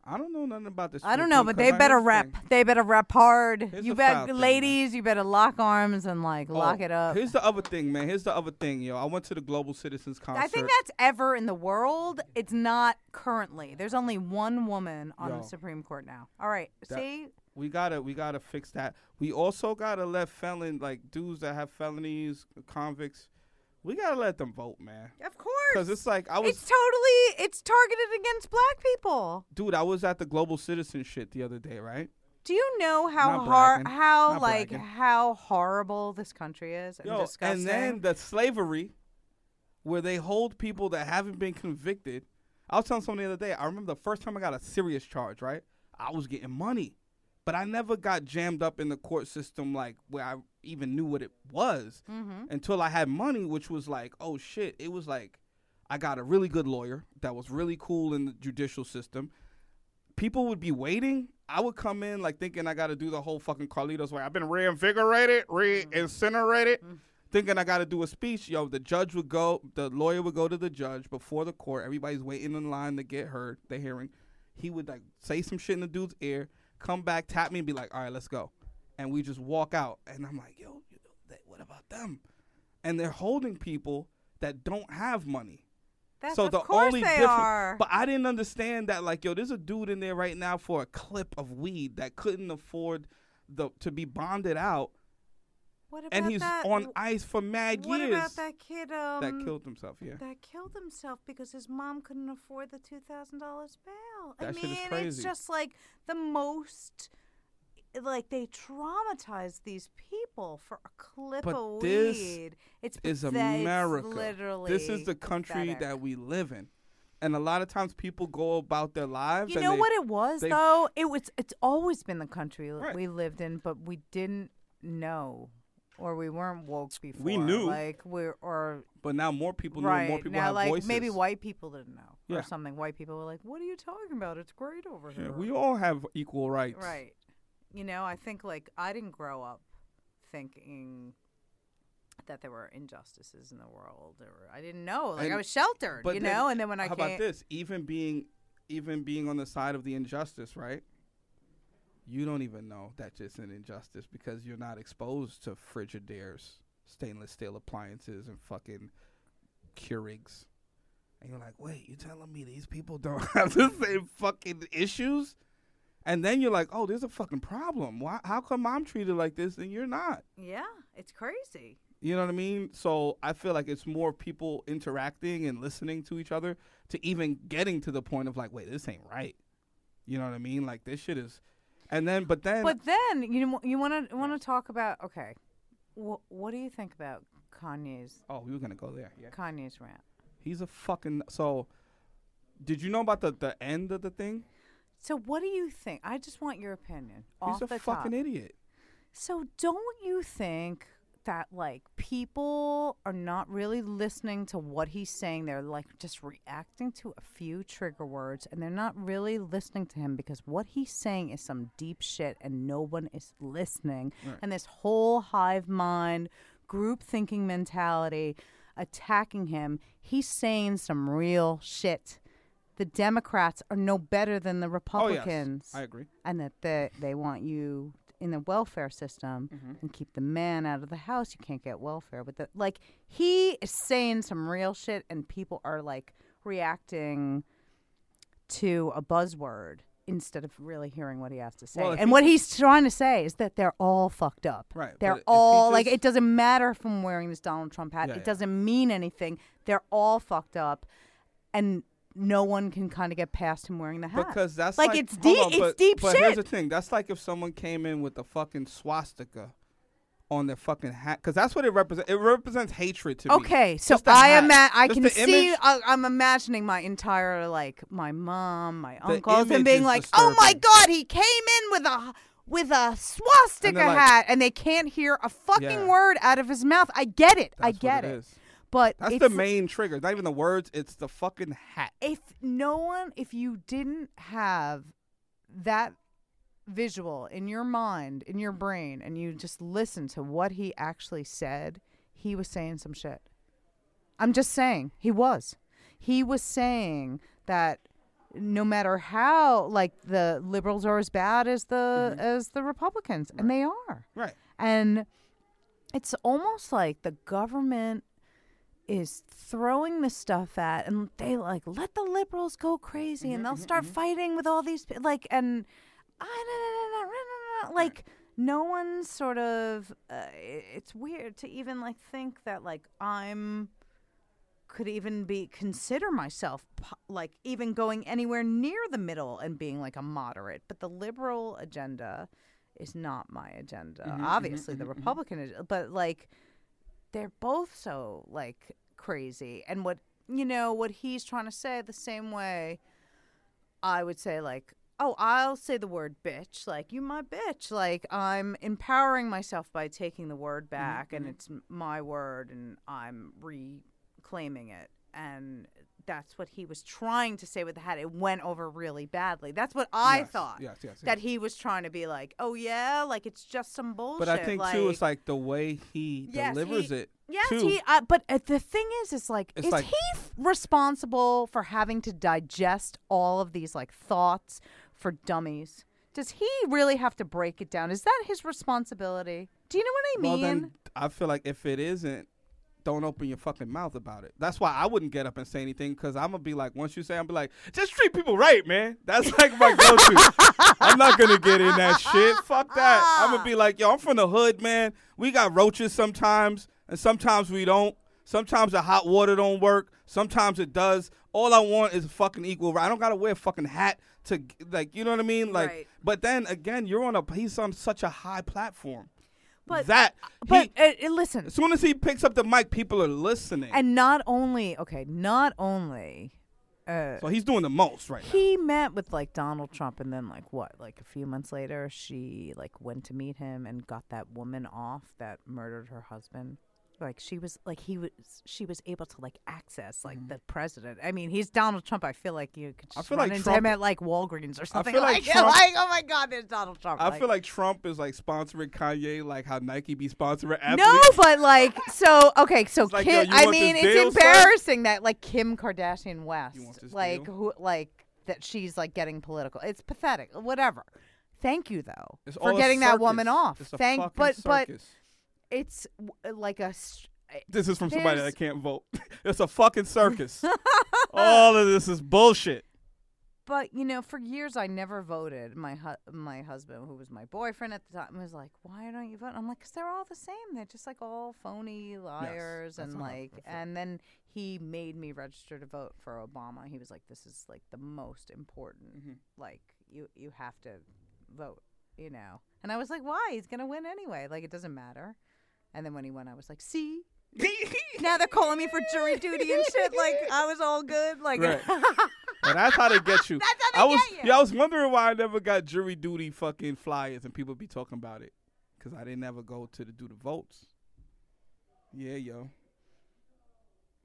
I don't know nothing about this. I don't know, but they better rep. They better rep hard. Here's you better, ladies, thing, you better lock arms and, like, oh, lock it up. Here's the other thing, man. Here's the other thing, yo. I went to the Global Citizens concert. I think that's ever in the world. It's not currently. There's only one woman on yo, the Supreme Court now. All right, that, see? We gotta, we gotta fix that. We also gotta let felon, like, dudes that have felonies, convicts, we gotta let them vote, man. Of course, because it's like I was. It's totally it's targeted against black people. Dude, I was at the Global Citizens shit the other day, right? Do you know how hard, how Not like bragging. how horrible this country is? And Yo, disgusting. And then the slavery, where they hold people that haven't been convicted. I was telling someone the other day. I remember the first time I got a serious charge, right? I was getting money, but I never got jammed up in the court system like where I even knew what it was mm-hmm. until I had money, which was like, oh, shit. It was like I got a really good lawyer that was really cool in the judicial system. People would be waiting. I would come in like thinking I got to do the whole fucking Carlitos way. I've been reinvigorated, re-incinerated, mm-hmm. thinking I got to do a speech. Yo, the judge would go. The lawyer would go to the judge before the court. Everybody's waiting in line to get heard, the hearing. He would like say some shit in the dude's ear, come back, tap me, and be like, all right, let's go. And we just walk out. And I'm like, yo, you know, they, what about them? And they're holding people that don't have money. That's so the of course only they difference, are. But I didn't understand that, like, yo, there's a dude in there right now for a clip of weed that couldn't afford the to be bonded out. What about and he's that? on ice for mad what years. What about that kid? Um, that killed himself, yeah. That killed himself because his mom couldn't afford the two thousand dollars bail. That I shit mean, is crazy. It's just like the most... Like, they traumatize these people for a clip but of this weed. It's is America. Literally this is the country pathetic. that we live in. And a lot of times people go about their lives. You and know they, what it was, they, though? It was. It's always been the country right. we lived in, but we didn't know or we weren't woke before. We knew. Like we're, or, but now more people right, know. More people now, have like, voices. Maybe white people didn't know yeah. or something. White people were like, what are you talking about? It's great over here. Yeah, we all have equal rights. Right. You know, I think, like, I didn't grow up thinking that there were injustices in the world. Or I didn't know. Like, and I was sheltered, you then, know? And then when I came... How about this? Even being, even being on the side of the injustice, right? You don't even know that it's an injustice because you're not exposed to Frigidaire's, stainless steel appliances, and fucking Keurigs. And you're like, wait, you telling me these people don't have the same fucking issues? And then you're like, oh, there's a fucking problem. Why? How come I'm treated like this and you're not? Yeah, it's crazy. You know what I mean? So I feel like it's more people interacting and listening to each other to even getting to the point of like, wait, this ain't right. You know what I mean? Like this shit is. And then, but then. But then you you want to want to talk about, okay, wh- what do you think about Kanye's. Oh, we were gonna go there. Yeah. Kanye's rant. He's a fucking. So, did you know about the, the end of the thing? So what do you think? I just want your opinion. He's a fucking idiot. So don't you think that like people are not really listening to what he's saying? They're like just reacting to a few trigger words, and they're not really listening to him because what he's saying is some deep shit, and no one is listening. Right. And this whole hive mind, group thinking mentality, attacking him. He's saying some real shit. The Democrats are no better than the Republicans. Oh, yes. I agree. And that they, they want you in the welfare system mm-hmm. and keep the man out of the house. You can't get welfare. But the, like, he is saying some real shit, and people are, like, reacting to a buzzword instead of really hearing what he has to say. Well, and he, what he's trying to say is that they're all fucked up. Right. They're all, just, like, it doesn't matter if I'm wearing this Donald Trump hat. Yeah, it yeah. doesn't mean anything. They're all fucked up. And no one can kind of get past him wearing the hat. Because that's like, like it's deep, on, but, it's deep but shit. But here's the thing. That's like if someone came in with a fucking swastika on their fucking hat. Because that's what it represents. It represents hatred to okay, me. Okay, so I am. Ima- I just can see, I, I'm imagining my entire, like, my mom, my uncles, and being like, disturbing. Oh my God, he came in with a... with a swastika and like, hat, and they can't hear a fucking yeah. word out of his mouth. I get it. That's I get it. it. But that's the main trigger. Not even the words. It's the fucking hat. If no one, if you didn't have that visual in your mind, in your brain, and you just listened to what he actually said, he was saying some shit. I'm just saying. He was. He was saying that no matter how, like, the liberals are as bad as the mm-hmm. as the Republicans, right. and they are. Right. And it's almost like the government is throwing this stuff at, and they, like, let the liberals go crazy, mm-hmm, and they'll mm-hmm, start mm-hmm. fighting with all these, like, and, ah, nah, nah, nah, nah, nah, nah, like, right. no one's sort of, uh, it's weird to even, like, think that, like, I'm... could even be consider myself like even going anywhere near the middle and being like a moderate, but the liberal agenda is not my agenda. Mm-hmm, Obviously, mm-hmm, the Republican, mm-hmm. ag- but like they're both so like crazy. And what you know, what he's trying to say, the same way I would say like, oh, I'll say the word bitch, like you my bitch, like I'm empowering myself by taking the word back, mm-hmm. and it's my word, and I'm re. claiming it, and that's what he was trying to say with the hat. It went over really badly. That's what I yes, thought yes, yes, that yes. he was trying to be like, oh yeah, like it's just some bullshit. But I think like, too, it's like the way he yes, delivers he, it yes too. he uh, but uh, the thing is it's like it's is like, he f- responsible for having to digest all of these like thoughts for dummies? Does he really have to break it down? Is that his responsibility? Do you know what I mean? Well, then I feel like if it isn't, don't open your fucking mouth about it. That's why I wouldn't get up and say anything, because I'm going to be like, once you say, I'm be like, just treat people right, man. That's like my go-to. I'm not going to get in that shit. Fuck that. I'm going to be like, yo, I'm from the hood, man. We got roaches sometimes, and sometimes we don't. Sometimes the hot water don't work. Sometimes it does. All I want is a fucking equal. I don't got to wear a fucking hat to, like, you know what I mean? Like, right. But then, again, you're on a, he's on such a high platform. But, that, but he, uh, listen. As soon as he picks up the mic, people are listening. And not only, okay, not only. Uh, so he's doing the most right he now. He met with like Donald Trump, and then like what, like a few months later, she like went to meet him and got that woman off that murdered her husband. Like she was like he was she was able to like access like mm-hmm. the president. I mean, he's Donald Trump. I feel like you could just I feel run like into Trump, him at like Walgreens or something. I feel like, like, Trump, like oh my God, there's Donald Trump. I like, feel like Trump is like sponsoring Kanye, like how Nike be sponsoring athletes. No, but like so okay, so Kim, like, yo, I mean it's deal, embarrassing son? that like Kim Kardashian West like deal? who like that she's like getting political. It's pathetic. Whatever. Thank you though it's for getting that woman off. It's a Thank but circus. but. It's like a... St- this is from somebody that can't vote. It's a fucking circus. All of this is bullshit. But, you know, for years I never voted. My hu- my husband, who was my boyfriend at the time, was like, why don't you vote? And I'm like, because they're all the same. They're just like all phony liars. Yes, and like, and then he made me register to vote for Obama. He was like, this is like the most important. Mm-hmm. Like, you, you have to vote, you know. And I was like, why? He's going to win anyway. Like, it doesn't matter. And then when he won, I was like, see, Now they're calling me for jury duty and shit. Like I was all good. Like, right. And that's how they get you. That's how they I was, get you. Yeah, I was wondering why I never got jury duty fucking flyers and people be talking about it, because I didn't ever go to the, do the votes. Yeah, yo.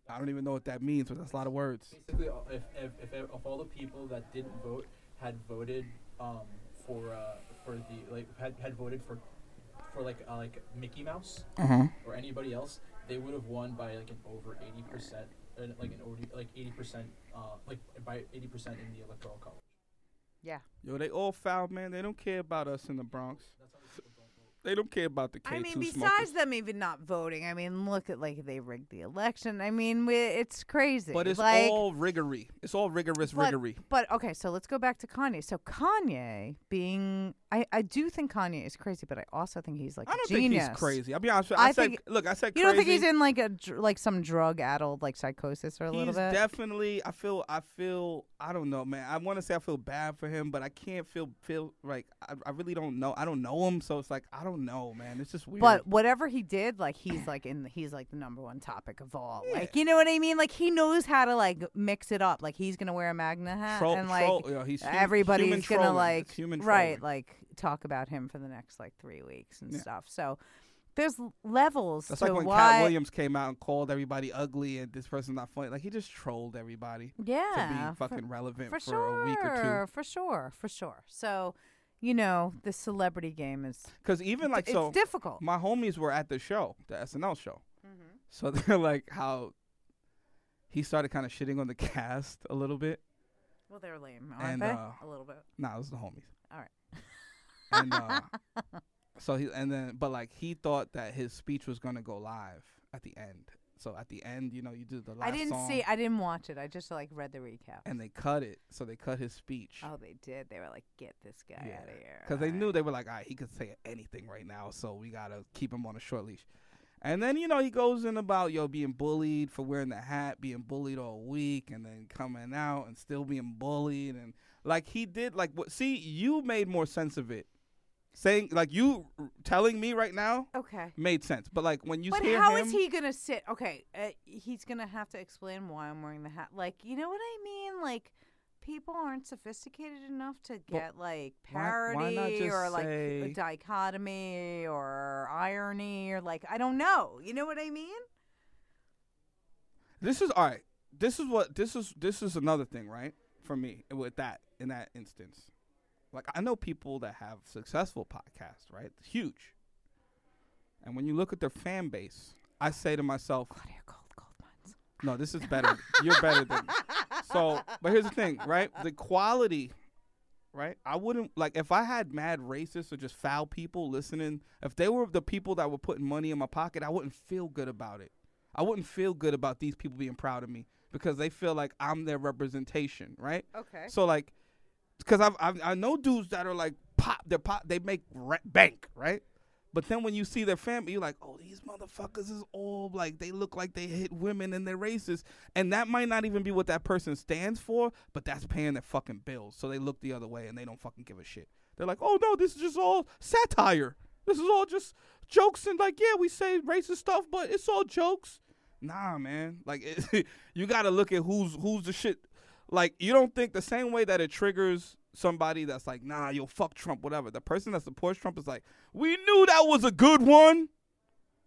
I don't even know what that means, but that's a lot of words. Basically, if if, if, if all the people that didn't vote had voted um, for uh, for the like had, had voted for for like uh, like Mickey Mouse uh-huh. or anybody else, they would have won by like an over eighty percent, like an over like eighty percent, uh, like by eighty percent in the electoral college. Yeah. Yo, they all foul, man. They don't care about us in the Bronx. That's how they They don't care about the K two I mean, besides smokers. Them even not voting, I mean, look at, like, they rigged the election. I mean, we, it's crazy. But it's like, all riggery. It's all rigorous but, riggery. But, okay, so let's go back to Kanye. So Kanye being, I, I do think Kanye is crazy, but I also think he's, like, I don't a genius. Think he's crazy. I'll be honest with you. I, I said, think, look, I said crazy. You don't think he's in, like, a like some drug-addled, like, psychosis or a he's little bit? He's definitely, I feel, I feel, I don't know, man. I want to say I feel bad for him, but I can't feel, feel like, I, I really don't know. I don't know him, so it's like, I don't No, man, it's just weird. But whatever he did, like he's like in, the, he's like the number one topic of all. Yeah. Like, you know what I mean? Like he knows how to like mix it up. Like he's gonna wear a Magna hat troll, and like troll, you know, he's human, everybody's human gonna like right, like talk about him for the next like three weeks and yeah. stuff. So there's levels. That's to like when why... Cat Williams came out and called everybody ugly and this person's not funny. Like he just trolled everybody. Yeah, to be fucking for, relevant for, for sure, a week or two. For sure, for sure. So. You know, the celebrity game is... Because even, like, so... It's difficult. My homies were at the show, the S N L show. Mm-hmm. So they're, like, how he started kind of shitting on the cast a little bit. Well, they were lame, aren't and, they? Uh, a little bit. Nah, it was the homies. All right. And, uh, so he... And then... But, like, he thought that his speech was going to go live at the end. So at the end, you know, you do the last song. I didn't song, see. I didn't watch it. I just, like, read the recap. And they cut it. So they cut his speech. Oh, they did. They were like, get this guy yeah. out of here. Because they right. knew they were like, all right, he could say anything right now. So we got to keep him on a short leash. And then, you know, he goes in about, yo, being bullied for wearing the hat, being bullied all week, and then coming out and still being bullied. And, like, he did, like, what? See, you made more sense of it. Saying like you telling me right now, okay, made sense. But like when you but hear him, but how is he gonna sit? Okay, uh, he's gonna have to explain why I'm wearing the hat. Like you know what I mean? Like people aren't sophisticated enough to get but like parody why, why or like say... dichotomy or irony or like I don't know. You know what I mean? This is all right. This is what this is. This is another thing, right? For me, with that in that instance. Like, I know people that have successful podcasts, right? It's huge. And when you look at their fan base, I say to myself... Claudia, Gold, Gold Mines. No, this is better. You're better than me. So, but here's the thing, right? The quality, right? I wouldn't... Like, if I had mad racists or just foul people listening, if they were the people that were putting money in my pocket, I wouldn't feel good about it. I wouldn't feel good about these people being proud of me because they feel like I'm their representation, right? Okay. So, like... Because I've, I've I know dudes that are like pop, they pop, they make re- bank, right? But then when you see their family, you're like, oh, these motherfuckers is all like they look like they hit women and they're racist, and that might not even be what that person stands for, but that's paying their fucking bills, so they look the other way and they don't fucking give a shit. They're like, oh no, this is just all satire. This is all just jokes and like, yeah, we say racist stuff, but it's all jokes. Nah, man, like it, you gotta look at who's who's the shit. Like, you don't think the same way that it triggers somebody that's like, nah, yo, fuck Trump, whatever. The person that supports Trump is like, we knew that was a good one.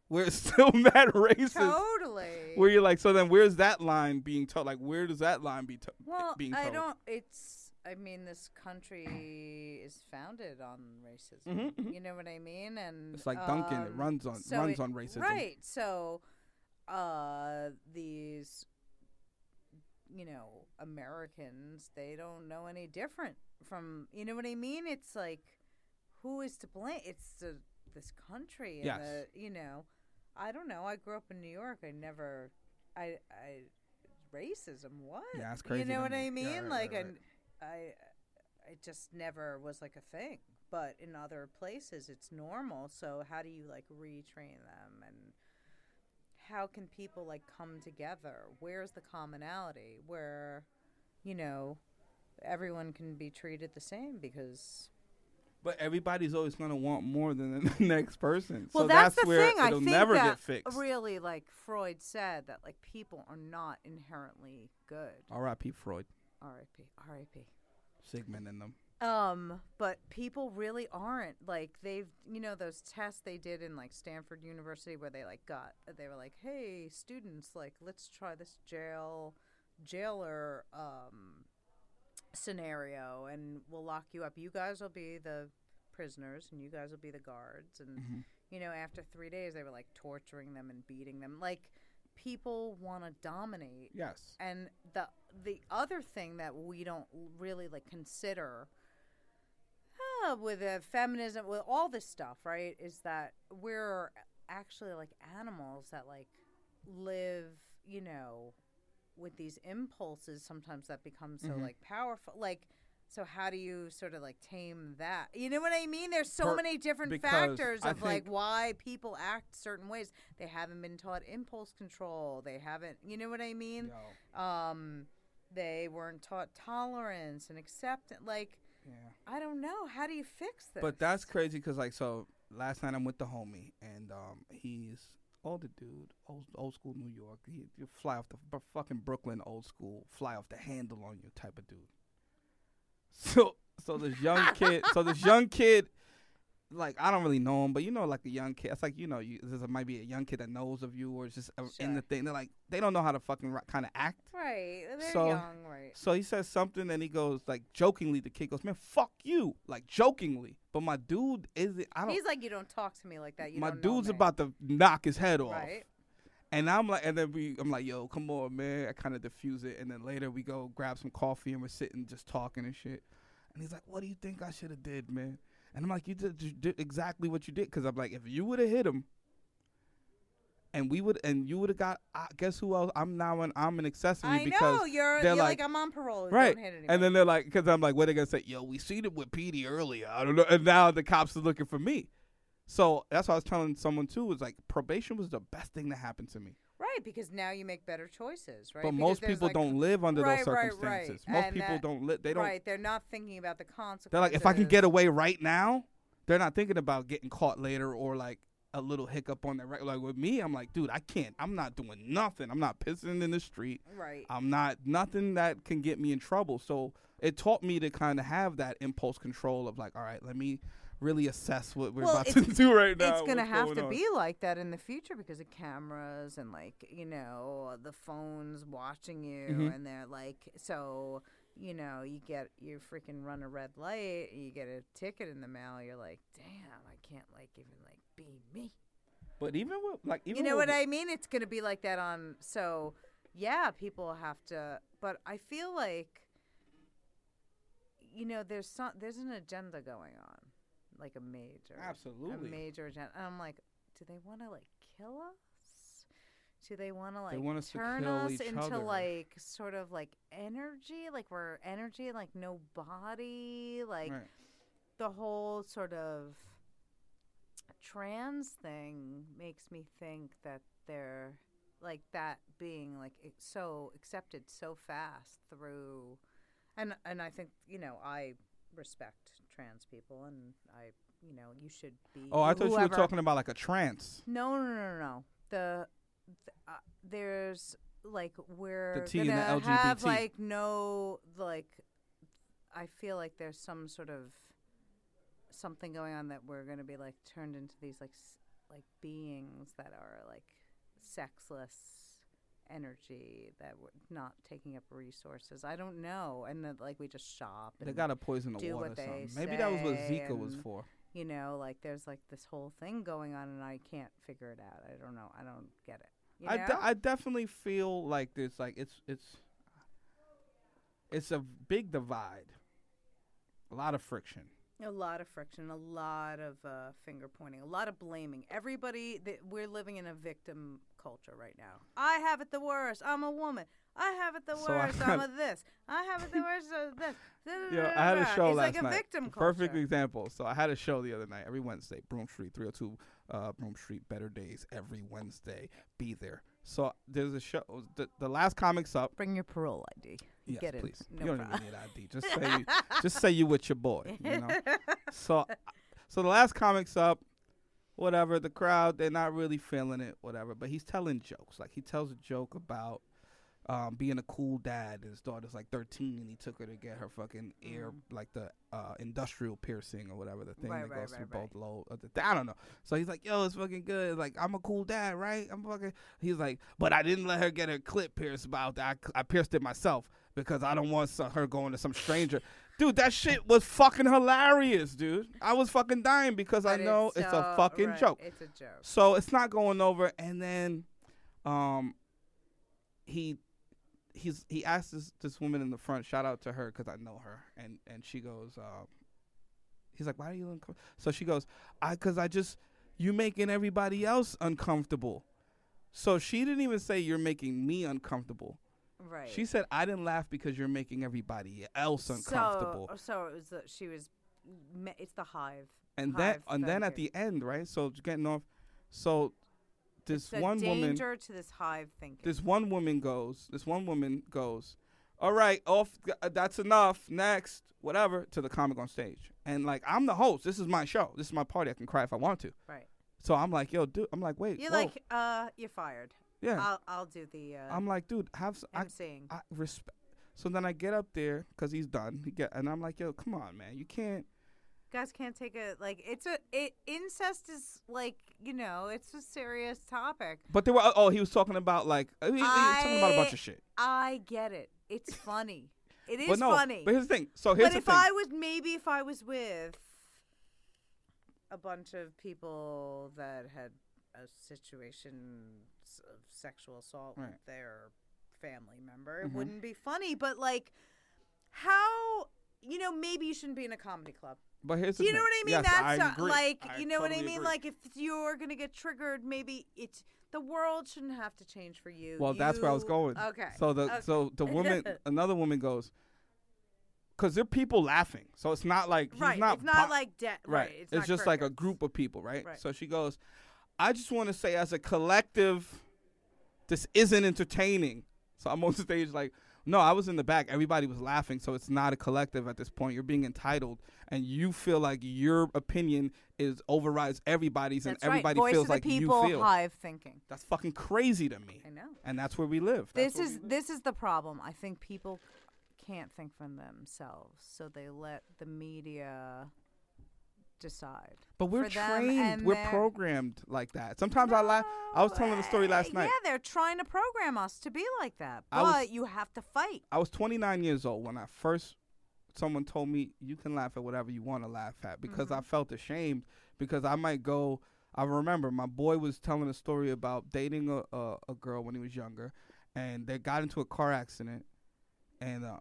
We're still mad racist. Totally. Where you're like, so then where's that line being told? Like, where does that line be to- well, being told? Well, I don't, it's, I mean, this country is founded on racism. Mm-hmm, mm-hmm. You know what I mean? And it's like um, Duncan, it runs on, so runs it, on racism. Right. So uh, these... you know, Americans, they don't know any different from, you know what I mean? It's like, who is to blame? It's the, this country. And yes. The, you know, I don't know. I grew up in New York. I never, I, I, racism, what? Yeah, that's crazy. You know what me. I mean? Yeah, right, like, right, right. I, I, it just never was like a thing. But in other places, it's normal. So how do you, like, retrain them and, how can people like come together? Where's the commonality where, you know, everyone can be treated the same because But everybody's always going to want more than the next person. Well, so that's, that's the where thing. It'll I think never that get fixed. Really, like Freud said, that like people are not inherently good. R I P Freud. R I P R I P Sigmund in them. Um, but people really aren't like they've you know those tests they did in like Stanford University where they like got they were like, hey students, like let's try this jail jailer um. scenario and we'll lock you up. You guys will be the prisoners and you guys will be the guards and mm-hmm. you know after three days they were like torturing them and beating them. Like people want to dominate. Yes. And the the other thing that we don't really like consider uh, with uh, feminism, with all this stuff, right, is that we're actually like animals that like live, you know, with these impulses sometimes that become so mm-hmm. like powerful. Like, so how do you sort of like tame that? You know what I mean? There's so per- many different factors I of like why people act certain ways. They haven't been taught impulse control. They haven't, you know what I mean? No. Um, they weren't taught tolerance and acceptance. Like, yeah. I don't know. How do you fix this? But that's crazy because like, so last night I'm with the homie and um, he's, older dude, old, old school New York. He, you fly off the b- fucking Brooklyn, old school, fly off the handle on you type of dude. So, so this young kid, so this young kid, like I don't really know him, but you know, like a young kid, it's like you know, you, there might be a young kid that knows of you or it's just a, sure. in the thing. They're like, they don't know how to fucking ro- kind of act. Right, they're so, young, right? So he says something, and he goes like jokingly. The kid goes, "Man, fuck you!" Like jokingly. But my dude isn't. I don't. He's like, you don't talk to me like that. You my don't dude's know, about to knock his head off. Right. And I'm like, and then we, I'm like, yo, come on, man. I kind of diffuse it, and then later we go grab some coffee and we're sitting just talking and shit. And he's like, what do you think I should have did, man? And I'm like, you did, you did exactly what you did, because I'm like, if you would have hit him, and we would, and you would have got. Uh, guess who else? I'm now an I'm an accessory. I because know you're. They're you're like, like I'm on parole. Right. Don't hit anybody. And then they're like, because I'm like, what are they gonna say? Yo, we seen it with Petey earlier. I don't know. And now the cops are looking for me. So that's what I was telling someone too. Was like probation was the best thing that happened to me. Right, because now you make better choices, right? But because most people like, don't live under right, those circumstances. Right, right. Most and people that, don't live. They don't. Right, they're not thinking about the consequences. They're like, if I can get away right now, they're not thinking about getting caught later or like. A little hiccup on that, right? Like with me, I'm like, dude, I can't. I'm not doing nothing. I'm not pissing in the street. Right. I'm not nothing that can get me in trouble. So it taught me to kind of have that impulse control of like, all right, let me really assess what we're well, about to do right now. It's gonna have to on. be like that in the future because of cameras and like you know the phones watching you mm-hmm. and they're like so. You know, you get you freaking run a red light, you get a ticket in the mail. You're like, damn, I can't like even like be me. But even with like, even you know what I mean? It's gonna be like that on. So yeah, people have to. But I feel like, you know, there's some there's an agenda going on, like a major, absolutely a major agenda. And I'm like, do they want to like kill us? Do they want to, like, turn us into, other. like, sort of, like, energy? Like, we're energy, like, no body. Like, right. The whole sort of trans thing makes me think that they're, like, that being, like, so accepted so fast through. And, and I think, you know, I respect trans people, and I, you know, you should be Oh, I thought whoever. You were talking about, like, a trance. No, no, no, no, no. The... Uh, there's like we're the gonna have like no like I feel like there's some sort of something going on that we're gonna be like turned into these like s- like beings that are like sexless energy that we're not taking up resources. I don't know, and that like we just shop. And they gotta poison the water. Or something. Maybe that was what Zika was for. You know, like there's like this whole thing going on, and I can't figure it out. I don't know. I don't get it. You know? I, de- I definitely feel like there's like it's it's it's a big divide, a lot of friction, a lot of friction, a lot of uh, finger pointing, a lot of blaming. Everybody, th- we're living in a victim culture right now. I have it the worst. I'm a woman. I have it the so worst. I'm a this. I have it the worst. I'm this. Yo, I had a show it's last like a night. Victim culture. Perfect example. So I had a show the other night. Every Wednesday, Broome Street, three oh two, uh, Broome Street, Better Days. Every Wednesday, be there. So there's a show. The, the last Comics Up. Bring your parole I D. Yes, Get please. No you don't problem. Even need I D. Just say you, just say you with your boy. You know. so, so the last Comics Up. Whatever, the crowd, they're not really feeling it, whatever. But he's telling jokes. Like, he tells a joke about um, being a cool dad. His daughter's, like, thirteen, and he took her to get her fucking ear, mm. like, the uh, industrial piercing or whatever, the thing right, that right, goes right, through right. both lobes. Th- I don't know. So he's like, yo, it's fucking good. Like, I'm a cool dad, right? I'm fucking... He's like, but I didn't let her get her clit pierced. About I, I pierced it myself because I don't want her going to some stranger. Dude, that shit was fucking hilarious, dude. I was fucking dying because but I know it's, it's so a fucking right. joke. It's a joke. So it's not going over. And then um, he he's he asks this, this woman in the front, shout out to her because I know her. And, and she goes, um, he's like, why are you uncomfortable? So she goes, I because I just, you making everybody else uncomfortable. So she didn't even say you're making me uncomfortable. Right. She said, I didn't laugh because you're making everybody else uncomfortable. So, so it was the, she was, it's the hive. And, hive that, and then at the end, right? So getting off. So this it's one woman. The danger to this hive thinking. This one woman goes, this one woman goes, all right, off, that's enough, next, whatever, to the comic on stage. And like, I'm the host. This is my show. This is my party. I can cry if I want to. Right. So I'm like, yo, dude, I'm like, wait. You're whoa. like, uh, you're fired. Yeah, I'll I'll do the. Uh, I'm like, dude, have some. I'm saying. I, I respect. So then I get up there because he's done. He get, and I'm like, yo, come on, man, you can't. Guys can't take a like. It's a it incest is like you know it's a serious topic. But there were oh he was talking about like he, he I, was talking about a bunch of shit. I get it. It's funny. It is but no, funny. But here's the thing. So here's but the if thing. I was maybe if I was with a bunch of people that had a situation of sexual assault right. with their family member. Mm-hmm. It wouldn't be funny, but like, how you know maybe you shouldn't be in a comedy club. But here's do you the know thing. What I mean? Yes, That's I a, agree. Like I you know totally what I mean. Agree. Like if you're gonna get triggered, maybe it's the world shouldn't have to change for you. Well, you, that's where I was going. Okay. So the okay. so the woman, another woman goes, because there are people laughing, so it's not like he's right. Not it's not bo- like de- right. right. It's, it's not just crickets. Like a group of people, right? right. So she goes, I just want to say as a collective, this isn't entertaining. So I'm on stage like, no, I was in the back. Everybody was laughing, so it's not a collective at this point. You're being entitled, and you feel like your opinion is overrides everybody's, that's and everybody right. feels like you feel. Voice of the people, hive thinking. That's fucking crazy to me. I know. And that's where we live. That's this is live. This is the problem. I think people can't think for themselves, so they let the media decide. But we're trained, we're programmed like that. Sometimes no, I laugh. I was telling the story last night. Yeah, they're trying to program us to be like that, but was, you have to fight. I was twenty-nine years old when I first, someone told me, you can laugh at whatever you want to laugh at, because mm-hmm. I felt ashamed, because I might go, I remember my boy was telling a story about dating a, a, a girl when he was younger, and they got into a car accident, and uh,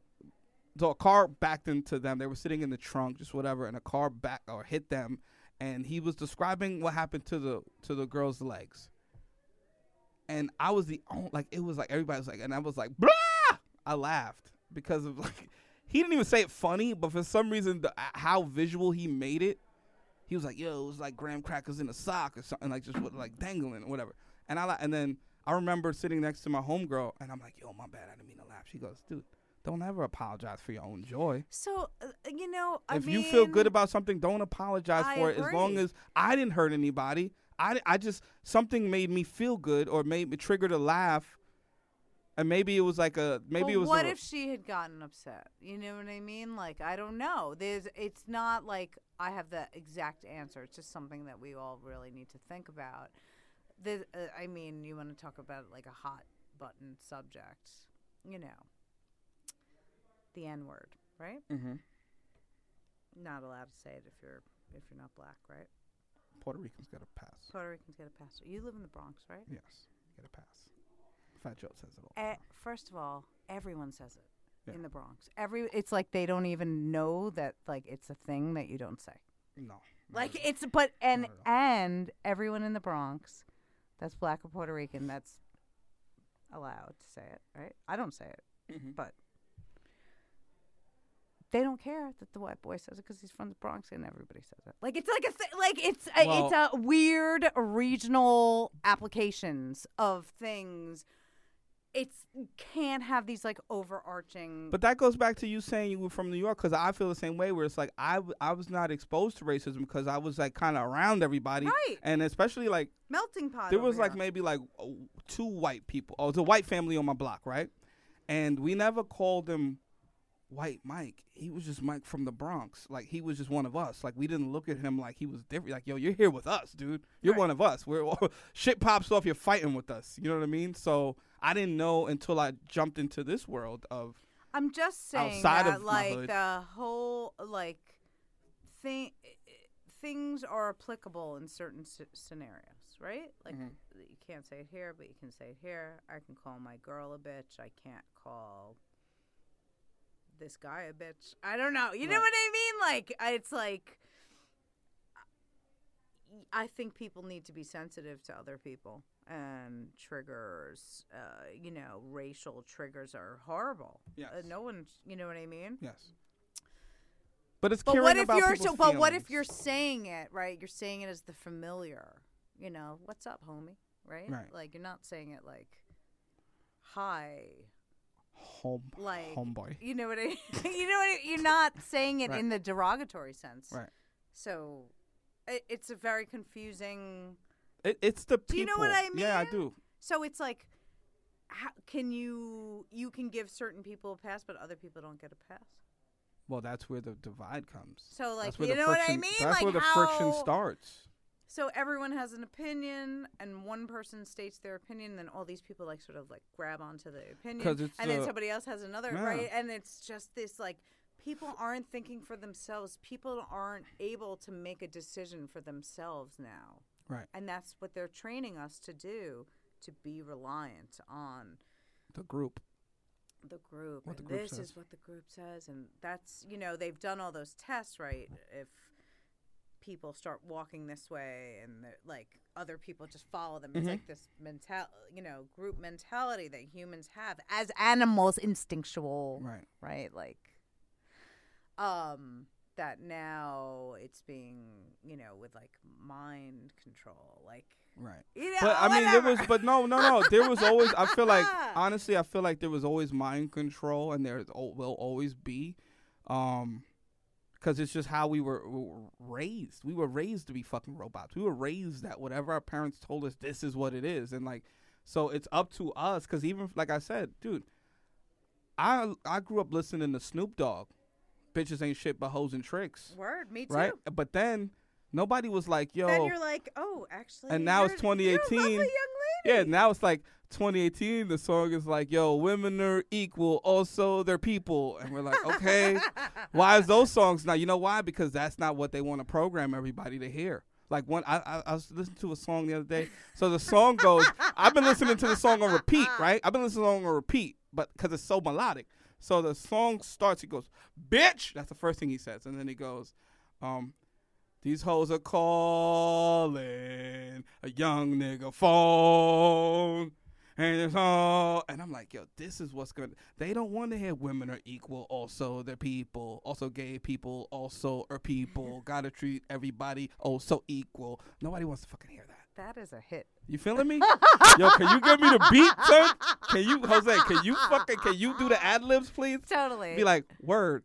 so a car backed into them. They were sitting in the trunk, just whatever, and a car back or hit them. And he was describing what happened to the to the girl's legs. And I was the only, like, it was like, everybody was like, and I was like, blah! I laughed because of, like, he didn't even say it funny, but for some reason, the, how visual he made it, he was like, yo, it was like graham crackers in a sock or something, like, just like dangling or whatever. And I, and then I remember sitting next to my homegirl, and I'm like, yo, my bad, I didn't mean to laugh. She goes, dude, don't ever apologize for your own joy. So, uh, you know, I if mean... If you feel good about something, don't apologize I for it. Agree. As long as I didn't hurt anybody. I, I just... Something made me feel good or made me triggered a laugh. And maybe it was like a... Maybe well, it was. What a, if she had gotten upset? You know what I mean? Like, I don't know. There's. It's not like I have the exact answer. It's just something that we all really need to think about. There's, uh, I mean, you want to talk about like a hot button subject. You know. The N-word, right? Mm-hmm. Not allowed to say it if you're if you're not black, right? Puerto Ricans get a pass. Puerto Ricans get a pass. You live in the Bronx, right? Yes, get a pass. Fat Joe says it all. Uh, first of all, everyone says it yeah. in the Bronx. Every it's like they don't even know that like it's a thing that you don't say. No. Like really. It's but and and everyone in the Bronx, that's black or Puerto Rican, that's allowed to say it, right? I don't say it, mm-hmm. but. They don't care that the white boy says it because he's from the Bronx and everybody says it. Like it's like a like it's a, well, it's a weird regional applications of things. It's can't have these like overarching. But that goes back to you saying you were from New York because I feel the same way. Where it's like I, w- I was not exposed to racism because I was like kind of around everybody, right? And especially like melting pot. There was like here. maybe like two white people. Oh, it was a white family on my block, right? And we never called them White Mike. He was just Mike from the Bronx. Like, he was just one of us. Like, we didn't look at him like he was different. Like, yo, you're here with us, dude. You're right. One of us. We're shit pops off, you're fighting with us. You know what I mean? So I didn't know until I jumped into this world of I'm just saying that, like, the whole, like, thing, things are applicable in certain c- scenarios, right? Like, mm-hmm. You can't say it here, but you can say it here. I can call my girl a bitch. I can't call this guy a bitch. I don't know. You right. know what I mean? Like, it's like, I think people need to be sensitive to other people. And triggers, uh, you know, racial triggers are horrible. Yes. Uh, no one, you know what I mean? Yes. But it's caring but what if about you're so, But feelings. What if you're saying it, right? You're saying it as the familiar. You know, what's up, homie? Right? Right. Like, you're not saying it like, hi. Home, like, homeboy. You know what I mean? You know what I, you're not saying it right. in the derogatory sense. Right. So it, it's a very confusing. It, it's the people. Do you know what I mean? Yeah, I do. So it's like, how can you, you can give certain people a pass, but other people don't get a pass. Well, that's where the divide comes. So like, you know friction, what I mean? That's like where the how, friction starts. So everyone has an opinion, and one person states their opinion, and then all these people like sort of like grab onto the opinion, it's and a, then somebody else has another, yeah. right? And it's just this like people aren't thinking for themselves. People aren't able to make a decision for themselves now, right? And that's what they're training us to do, to be reliant on the group. The group. What the group this says. Is what the group says, and that's you know they've done all those tests, right? If people start walking this way and like other people just follow them. It's mm-hmm. like this mental, you know, group mentality that humans have as animals, instinctual, right? Right. Like, um, that now it's being, you know, with like mind control, like, right. You know, but I whatever. mean, there was, but no, no, no, there was always, I feel like, honestly, I feel like there was always mind control and there will always be, um, because it's just how we were, we were raised. We were raised to be fucking robots. We were raised that whatever our parents told us, this is what it is. And, like, so it's up to us. Because even, like I said, dude, I I grew up listening to Snoop Dogg. Bitches ain't shit but hoes and tricks. Word, me too. Right? But then nobody was like, yo. Then you're like, oh, actually. And now it's twenty eighteen. You're a lovely young lady. Yeah, now it's like twenty eighteen. The song is like, yo, women are equal, also they're people. And we're like, okay, why is those songs now? You know why? Because that's not what they want to program everybody to hear. Like, one, I, I, I was listening to a song the other day. So the song goes, I've been listening to the song on repeat, right? I've been listening to the song on repeat, but because it's so melodic. So the song starts, he goes, bitch. That's the first thing he says. And then he goes, um, these hoes are calling a young nigga phone, and it's all. And I'm like, yo, this is what's going to. They don't want to hear women are equal, also they're people, also gay people, also are people. Gotta treat everybody also equal. Nobody wants to fucking hear that. That is a hit. You feeling me? Yo, can you give me the beat, son? Can you, Jose? Can you fucking? Can you do the ad libs, please? Totally. Be like, word.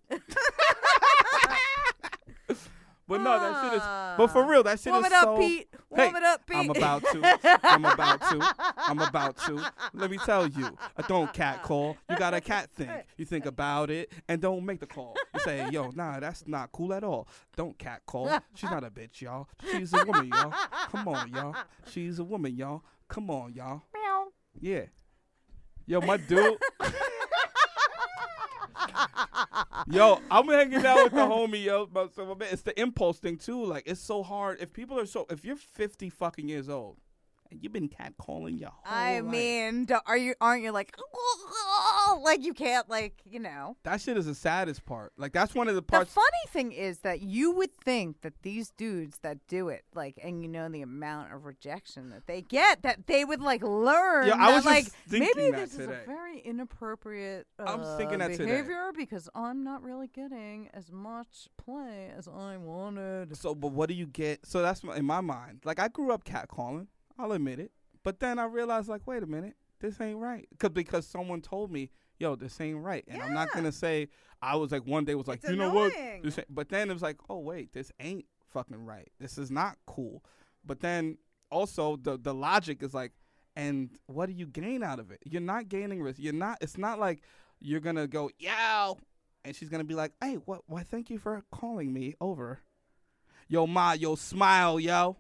But no, that shit is. But for real, that shit Warm is so. Warm it up, Pete. Warm hey, it up, Pete. I'm about to. I'm about to. I'm about to. Let me tell you, don't cat call. You got a cat thing. You think about it and don't make the call. You say, yo, nah, that's not cool at all. Don't cat call. She's not a bitch, y'all. She's a woman, y'all. Come on, y'all. She's a woman, y'all. Come on, y'all. Meow. Yeah. Yo, my dude. Yo, I'm hanging out with the homie, yo. But it's the impulse thing too. Like, it's so hard. If people are so, if you're fifty fucking years old and you've been catcalling your whole I life, mean, are you? Aren't you like, Well, like, you can't, like, you know. That shit is the saddest part. Like, that's one of the parts. The funny thing is that you would think that these dudes that do it, like, and you know the amount of rejection that they get, that they would, like, learn. Yeah, I was that, like, maybe that this today. is a very inappropriate uh, I'm thinking that behavior today. Because I'm not really getting as much play as I wanted. So, but what do you get? So that's my, in my mind. Like, I grew up catcalling. I'll admit it. But then I realized, like, wait a minute. This ain't right. Cause, because someone told me, yo, this ain't right. And yeah. I'm not going to say, I was like, one day was like, it's you annoying. know what? This ain't. But then it was like, oh, wait, this ain't fucking right. This is not cool. But then also the, the logic is like, and what do you gain out of it? You're not gaining risk. You're not, it's not like you're going to go, yo, and she's going to be like, hey, what? Why, thank you for calling me over. Yo, ma, yo, smile, yo.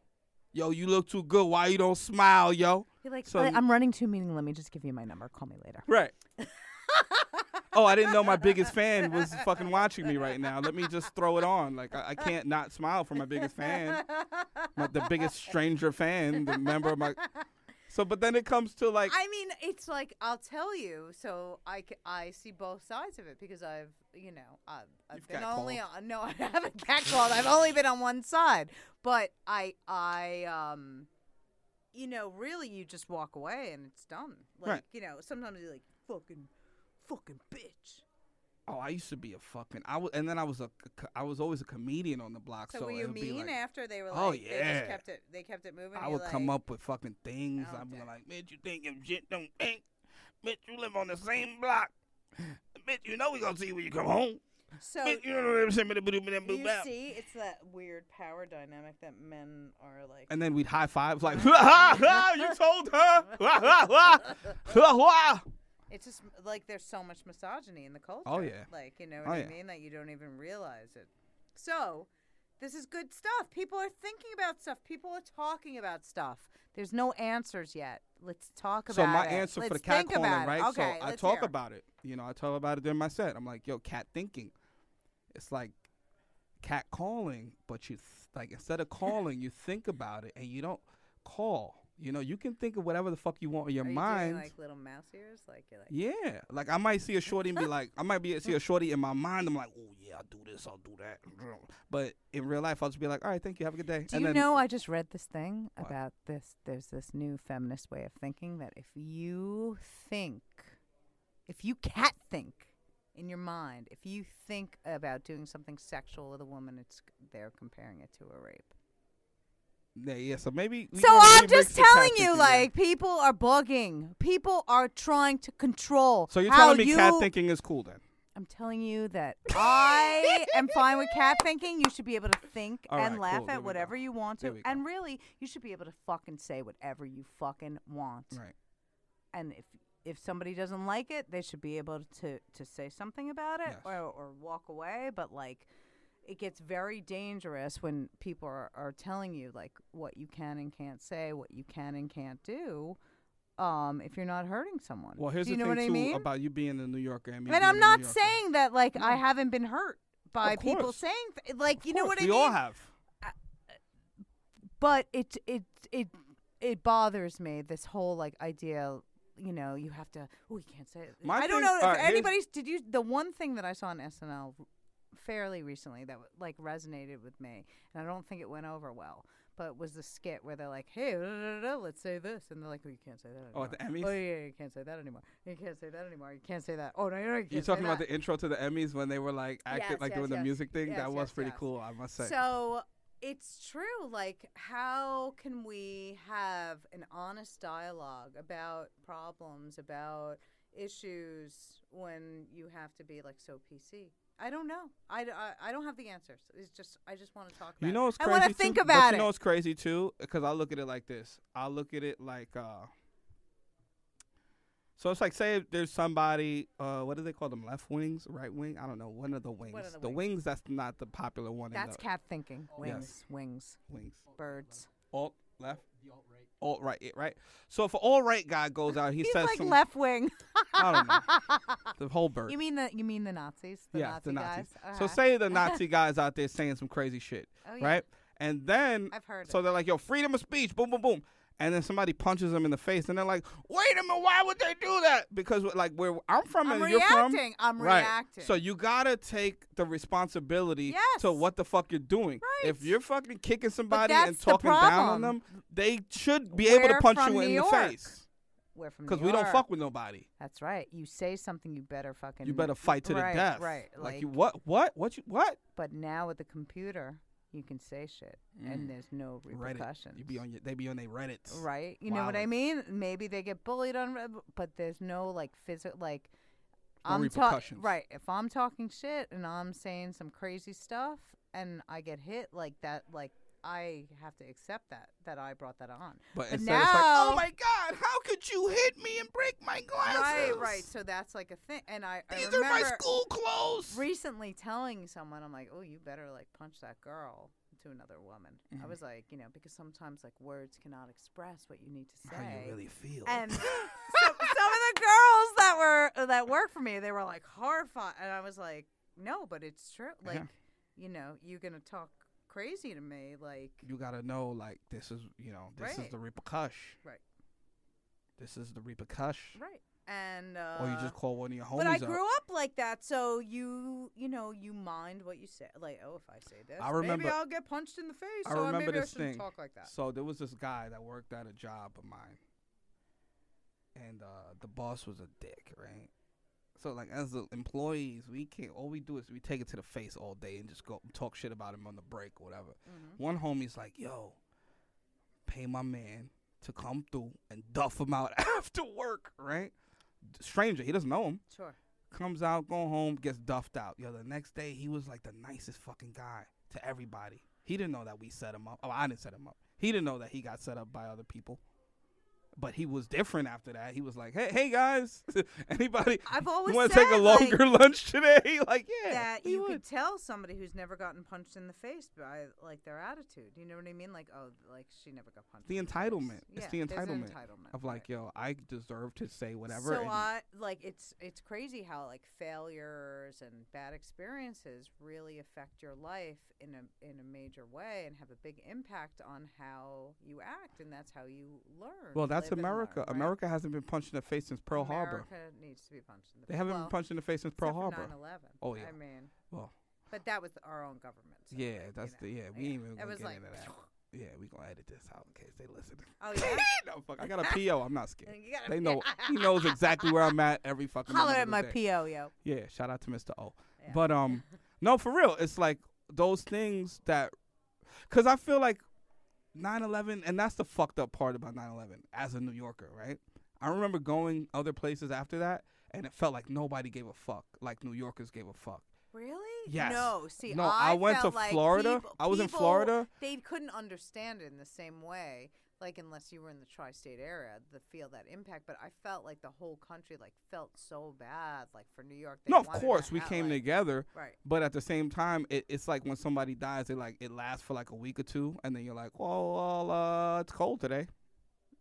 Yo, you look too good. Why you don't smile, yo? You're like, so, I'm running to a meeting. Let me just give you my number. Call me later. Right. Oh, I didn't know my biggest fan was fucking watching me right now. Let me just throw it on. Like, I, I can't not smile for my biggest fan. My, the biggest stranger fan, the member of my... So, but then it comes to, like... I mean, it's like, I'll tell you. So, I, I see both sides of it because I've, you know, I've, I've been only called. on... No, I haven't catcalled. I've only been on one side. But I, I, um... you know, really, you just walk away and it's done. Like, right. you know, sometimes you're like, fucking, fucking bitch. Oh, I used to be a fucking, I was, and then I was a, I was always a comedian on the block. So, so were you mean like, after they were like, oh, yeah. they just kept it, they kept it moving? I would like, come up with fucking things. Oh, I'd be like, bitch, you think if shit don't think? Bitch, you live on the same block. Bitch, you know we gonna see you when you come home. So you see, it's that weird power dynamic that men are like. And then we'd high five like, you told her. It's just like there's so much misogyny in the culture. Oh yeah, like you know what oh, I yeah. mean that you don't even realize it. So this is good stuff. People are thinking about stuff. People are talking about stuff. There's no answers yet. Let's talk about it. So my it. answer let's for the catcalling, right? Okay, so I talk hear. about it. You know, I talk about it during my set. I'm like, yo, cat thinking. It's like catcalling, but you th- like instead of calling, you think about it and you don't call. You know, you can think of whatever the fuck you want in your Are you mind. Doing, like little mouse ears, like you're like. Yeah, like I might see a shorty and be like, I might be see a shorty in my mind. I'm like, oh yeah, I'll do this, I'll do that. But in real life, I'll just be like, all right, thank you, have a good day. Do and you then, know? I just read this thing what? about this. There's this new feminist way of thinking that if you think, if you cat think in your mind, if you think about doing something sexual with a woman, it's they're comparing it to a rape. Yeah, yeah, so maybe. So I'm just telling you, like, people are bugging. People are trying to control. So you're telling me cat thinking is cool then? I'm telling you that I am fine with cat thinking. You should be able to think and laugh at whatever you want to. And really, you should be able to fucking say whatever you fucking want. Right. And if if somebody doesn't like it, they should be able to, to say something about it or, or walk away. But, like, it gets very dangerous when people are, are telling you, like, what you can and can't say, what you can and can't do, um, if you're not hurting someone. Well, here's do you the know thing, what I too, mean? about you being a New Yorker. And, and I'm not saying that, like, no. I haven't been hurt by people saying, th- like, you know what I mean? We all have. Uh, but it, it, it, it bothers me, this whole, like, idea, you know, you have to, oh, you can't say it. My I thing, don't know if right, anybody's, did you, the one thing that I saw on S N L fairly recently that like resonated with me, and I don't think it went over well, but was the skit where they're like, hey, da, da, da, da, let's say this, and they're like, oh, you can't say that anymore. Oh, the Emmys? Oh, yeah, you can't say that anymore. You can't say that anymore. You can't say that. Oh, no, no, you can't You're talking say about that. the intro to the Emmys when they were like acting yes, like yes, doing yes, the music thing? Yes, that yes, was pretty yes. cool, I must say. So it's true. Like, how can we have an honest dialogue about problems, about issues when you have to be like so P C? I don't know. I, I, I don't have the answers. It's just I just want to talk about. You know, it's crazy. I want to think about it. You know, it's crazy too, because I look at it like this. I look at it like, uh, so it's like, say if there's somebody, uh, what do they call them? Left wings, right wing? I don't know. One of the wings. Of the, the wings. wings. That's not the popular one. That's cat thinking. Wings, yes. wings, wings. Birds. Alt left. Alt right. Alt right. Right. So if an alt right guy goes out, he He's says like some left wing. I don't know. The whole bird. You mean the you mean the Nazis? The yeah, Nazi the Nazis. Guys? So uh-huh. say the Nazi guys out there saying some crazy shit, oh, yeah. right? And then I've heard so it. they're like, "Yo, freedom of speech!" Boom, boom, boom. and then somebody punches them in the face, and they're like, wait a minute, why would they do that? Because, like, where I'm from I'm and reacting. you're from. I'm right. reacting. So you got to take the responsibility yes. to what the fuck you're doing. Right. If you're fucking kicking somebody and talking down on them, they should be we're able to punch you in New York. the face. We're from New York. Because we don't fuck with nobody. That's right. You say something, you better fucking... You better fight to right, the death. Right, right. Like, like you, what? What? What? You, what? But now with the computer... You can say shit, mm. and there's no repercussions. Reddit. You be on your, they be on their Reddits, right? You wow. know what I mean? Maybe they get bullied on, but there's no like physical, like no I'm repercussions, ta- right? If I'm talking shit and I'm saying some crazy stuff and I get hit like that, like I have to accept that that I brought that on. But, but now, it's like, oh my God, how could you hit me and break my glasses? Right, right. So that's like a thing, and I these I are my school clothes. Recently, telling someone, I'm like, oh, you better like punch that girl to another woman. Mm-hmm. I was like, you know, because sometimes like words cannot express what you need to say. How you really feel. And so, some of the girls that were that worked for me, they were like horrified, and I was like, no, but it's true. Like, yeah. you know, you're gonna talk crazy to me, like you gotta know, like this is, you know, this right. is the repercussion, right? This is the repercussion, right? And uh, or you just call one of your homies. But I grew up. up like that, so you, you know, you mind what you say. Like, oh, if I say this, I remember, maybe I'll get punched in the face. I remember maybe this I shouldn't thing. Talk like that. So there was this guy that worked at a job of mine, and uh, the boss was a dick, right? So, like, as the employees, we can't, all we do is we take it to the face all day and just go talk shit about him on the break or whatever. Mm-hmm. One homie's like, yo, pay my man to come through and duff him out after work, right? Stranger, he doesn't know him. Sure. Comes out, going home, gets duffed out. Yo, the next day, he was, like, the nicest fucking guy to everybody. He didn't know that we set him up. Oh, I didn't set him up. He didn't know that he got set up by other people. But he was different after that. He was like, hey, hey guys, anybody want to take a longer like, lunch today? Like, yeah. That you would. Could tell somebody who's never gotten punched in the face by, like, their attitude. You know what I mean? Like, oh, like, she never got punched the in the entitlement. Face. It's yeah, the entitlement. entitlement. Of, like, right. yo, I deserve to say whatever. So, I, like, it's it's crazy how, like, failures and bad experiences really affect your life in a in a major way and have a big impact on how you act, and that's how you learn. Well, that's America. Learn, right? America hasn't been punched in the face since Pearl America Harbor. America needs to be punched in the face. They haven't well, been punched in the face since Pearl Harbor. nine eleven Oh, yeah. I mean, well, but that was our own government. So yeah, like, that's you know, the, yeah, we yeah. ain't even going to get like into that. Yeah, we going to edit this out in case they listen. Oh, yeah? No, fuck. I got a P O. I'm not scared. They know. He knows exactly where I'm at every fucking Holler at my day. P O, yo. Yeah, shout out to Mister O. Yeah. But, um, no, for real, it's like those things that, because I feel like, nine eleven, and that's the fucked up part about nine eleven as a New Yorker, right? I remember going other places after that, and it felt like nobody gave a fuck, like New Yorkers gave a fuck. Really? Yes. No, see, no, I, I went to like Florida. People, I was people, in Florida. They couldn't understand it in the same way, like unless you were in the tri-state area, to feel that impact. But I felt like the whole country like felt so bad, like for New York. They no, of course, we came like, together. Right. But at the same time, it, it's like when somebody dies, they like it lasts for like a week or two, and then you're like, well, well uh, it's cold today,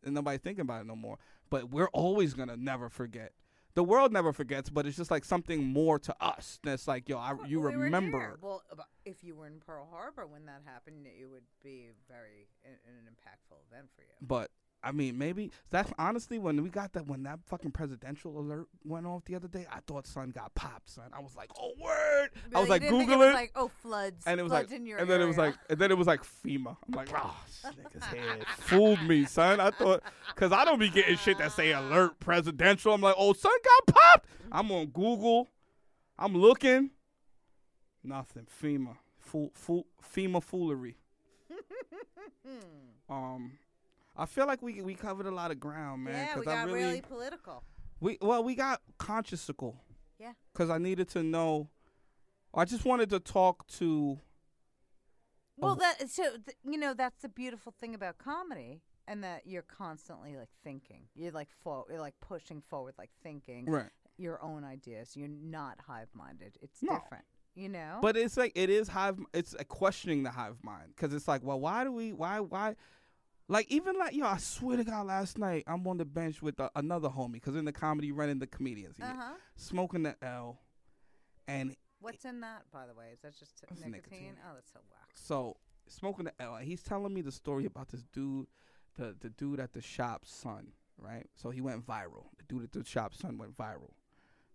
and nobody's thinking about it no more. But we're always gonna never forget. The world never forgets, but it's just like something more to us. That's like, yo, I, you we remember. Well, if you were in Pearl Harbor when that happened, it would be very an, an impactful event for you. But I mean, maybe that's honestly when we got that when that fucking presidential alert went off the other day. I thought son got popped, son. I was like, oh word. But I was like Googling. It was like, oh floods. And it was floods like, in your and then area. It was like, and then it was like FEMA. I'm like, oh, this nigga's head fooled me, son. I thought, cause I don't be getting shit that say alert presidential. I'm like, oh son got popped. I'm on Google. I'm looking. Nothing. FEMA. Fool. Fool. FEMA foolery. um. I feel like we we covered a lot of ground, man. Yeah, we got I really, really political. We well, we got consciousical. Yeah. Because I needed to know. I just wanted to talk to. Well, a, that so th- you know that's the beautiful thing about comedy, and that you're constantly like thinking, you're like fo- you're like pushing forward, like thinking right. your own ideas. You're not hive-minded. It's no. different. You know. But it's like it is hive. It's like questioning the hive mind because it's like, well, why do we? Why why? Like, even like, yo, I swear to God, last night, I'm on the bench with uh, another homie, because in the comedy, running the comedians. Uh-huh. Know, smoking the L. And what's in that, by the way? Is that just nicotine? nicotine? Oh, that's so whack. So, smoking the L. And he's telling me the story about this dude the, the dude at the shop's son, right? So he went viral. The dude at the shop's son went viral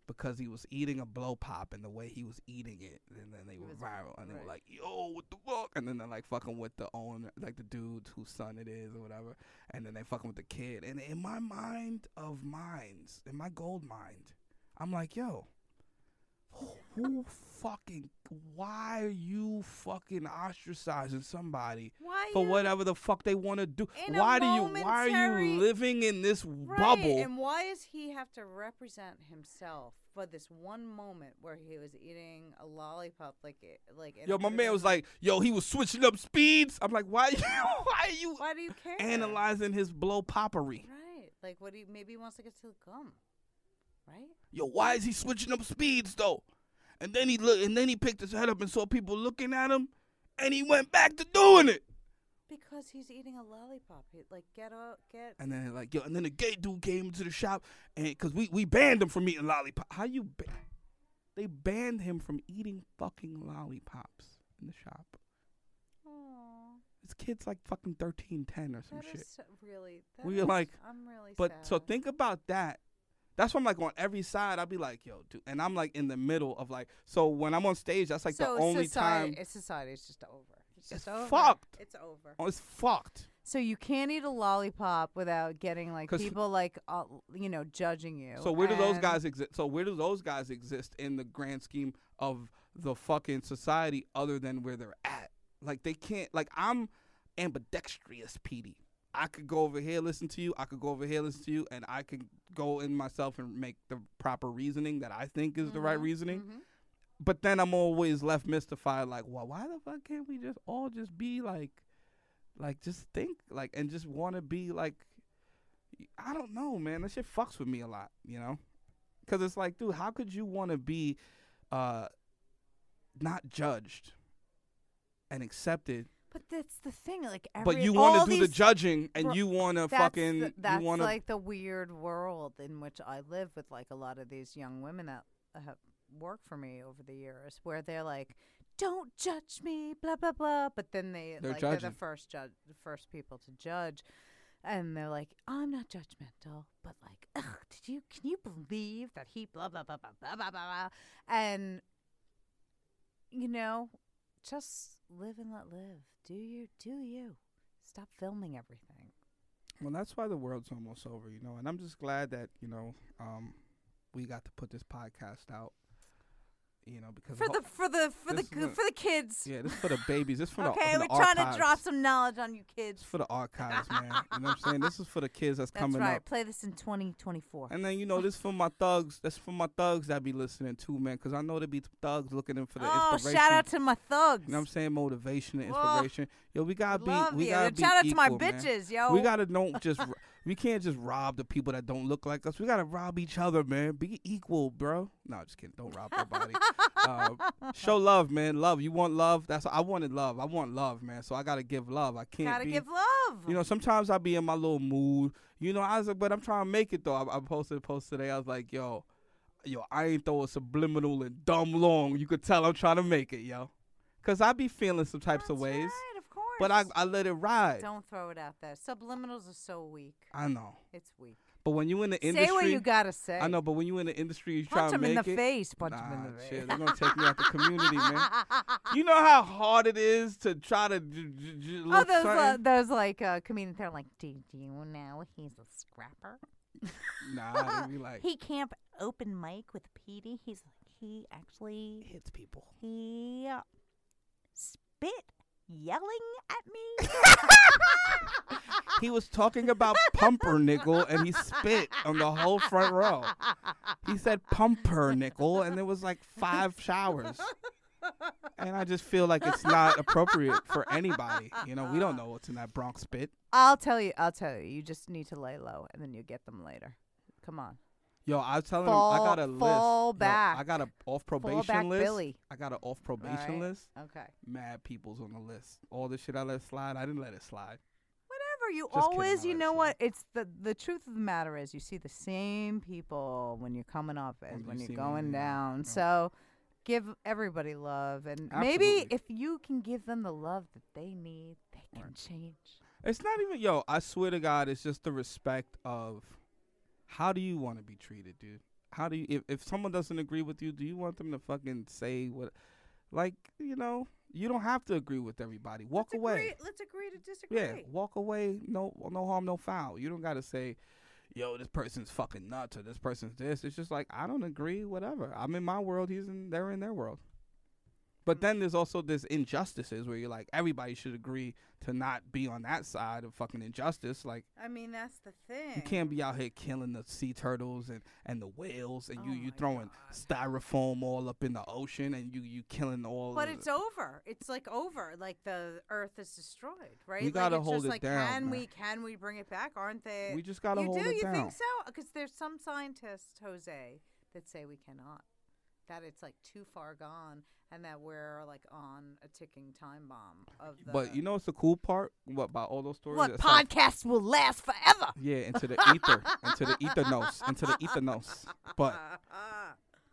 because he was eating a blow pop and the way he was eating it. And then they were viral. And they were like, yo, what the fuck? And then they're like fucking with the owner, like the dude whose son it is or whatever. And then they fucking with the kid. And in my mind of minds, in my gold mind, I'm like, yo, who fucking, why are you fucking ostracizing somebody why for whatever the fuck they want to do? Why do you, why are you living in this right, bubble? And why does he have to represent himself for this one moment where he was eating a lollipop like it, like? Yo, my man was like, yo, he was switching up speeds. I'm like, why, you, why are you, why do you care? Analyzing his blow poppery? Right, like what do you? Maybe he wants to get to the gum. Right? Yo, why is he switching up speeds though? And then he look, and then he picked his head up and saw people looking at him, and he went back to doing it. Because he's eating a lollipop. He, like get out, get. And then like yo, and then the gay dude came into the shop, and because we, we banned him from eating lollipop. How you? Ba- they banned him from eating fucking lollipops in the shop. Aww. This kid's like fucking thirteen, ten or some that shit. Is so, really. That we is, like. I'm really. But sad. So think about that. That's why I'm like on every side. I'll be like, yo, dude. And I'm like in the middle of like, so when I'm on stage, that's like so the only society, time. It's society. It's just over. It's, just it's over. fucked. It's over. Oh, it's fucked. So you can't eat a lollipop without getting like people like, uh, you know, judging you. So where do those guys exist? So where do those guys exist in the grand scheme of the fucking society other than where they're at? Like they can't, like I'm ambidextrous, P D. I could go over here, listen to you. I could go over here, listen to you. And I could go in myself and make the proper reasoning that I think is mm-hmm. the right reasoning. Mm-hmm. But then I'm always left mystified, like, well, why the fuck can't we just all just be like, like, just think, like, and just want to be like, I don't know, man. That shit fucks with me a lot, you know? Because it's like, dude, how could you want to be uh, not judged and accepted? But that's the thing, like every. But you want to do the judging, and bro, you want to fucking. The, that's you wanna, like the weird world in which I live with, like a lot of these young women that have worked for me over the years, where they're like, "Don't judge me," blah blah blah. But then they they're like judging. They're the first judge, the first people to judge, and they're like, "I'm not judgmental," but like, ugh, did you? Can you believe that he blah blah blah blah blah blah blah, and you know. Just live and let live. Do you, do you. Stop filming everything. Well, that's why the world's almost over, you know, and I'm just glad that, you know, um, we got to put this podcast out, you know, because... For the, for the, for the, for the, for the kids. Yeah, this is for the babies. This is for the okay, for we're the trying archives. To drop some knowledge on you kids. It's for the archives, man. You know what I'm saying? This is for the kids that's, that's coming right. up. That's right. Play this in twenty twenty-four. And then, you know, this is for my thugs. That's for my thugs that be listening too, man, because I know there be thugs looking in for the oh, inspiration. Oh, shout out to my thugs. You know what I'm saying? Motivation and inspiration. Whoa. Yo, we got to be Love we gotta be Shout equal, out to my man. Bitches, yo. We got to don't just... We can't just rob the people that don't look like us. We gotta rob each other, man. Be equal, bro. No, just kidding. Don't rob nobody. uh, show love, man. Love. You want love? That's I wanted love. I want love, man. So I gotta give love. I can't. Gotta be, give love. You know, sometimes I be in my little mood. You know, I was like, but I'm trying to make it though. I, I posted a post today. I was like, yo, yo, I ain't throw a subliminal and dumb long. You could tell I'm trying to make it, yo, cause I be feeling some types That's of ways. Right. But I, I let it ride. Don't throw it out there. Subliminals are so weak. I know. It's weak. But when you in the industry. Say what you got to say. I know, but when you in the industry, you try to make it. Punch them in the face. Punch nah, them in the face. They're going to take me out the community, man. You know how hard it is to try to j- j- j- look oh, those, uh, those like uh, comedians, they're like, do you know he's a scrapper? Nah, they be like. He can't open mic with Petey. He's like, he actually. Hits people. He spit. Yelling at me? He was talking about pumpernickel and he spit on the whole front row. He said pumpernickel and there was like five showers. And I just feel like it's not appropriate for anybody. You know, we don't know what's in that Bronx spit. I'll tell you, I'll tell you. You just need to lay low and then you get them later. Come on. Yo, I was telling fall, him I got a list. Fall back. Yo, I got an off probation back list. Billy. I got an off probation right. list. Okay. Mad people's on the list. All the shit I let slide, I didn't let it slide. Whatever. You Just always, you know what? It's the the truth of the matter is you see the same people when you're coming up as when, when you you're going down. Yeah. So give everybody love. And Absolutely. Maybe if you can give them the love that they need, they can right. change. It's not even, yo, I swear to God, it's just the respect of how do you want to be treated, dude? How do you, if, if someone doesn't agree with you, do you want them to fucking say what, like, you know, you don't have to agree with everybody. Walk let's away. Agree, let's agree to disagree. Yeah, walk away. No, no harm, no foul. You don't got to say, yo, this person's fucking nuts or this person's this. It's just like, I don't agree, whatever. I'm in my world. He's in, they're in their world. But then there's also this injustices where you're like, everybody should agree to not be on that side of fucking injustice. Like, I mean, that's the thing. You can't be out here killing the sea turtles and, and the whales and oh you, you throwing God. styrofoam all up in the ocean and you, you killing all. But it's the, over. It's like over. Like the earth is destroyed, right? You gotta like, hold just it like, down. Can man. we can we bring it back? Aren't they? We just gotta you hold do? it you down. You think so? Because there's some scientists, Jose, that say we cannot. That it's like too far gone, and that we're like on a ticking time bomb. Of the but you know what's the cool part? What about all those stories? What podcasts will last forever? Yeah, into the ether, into the ethernos, into the ethernos. But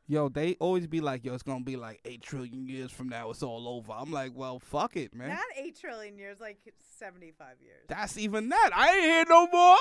yo, they always be like, yo, it's gonna be like eight trillion years from now, it's all over. I'm like, well, fuck it, man. Not eight trillion years, like seventy-five years. That's even that. I ain't hear no more.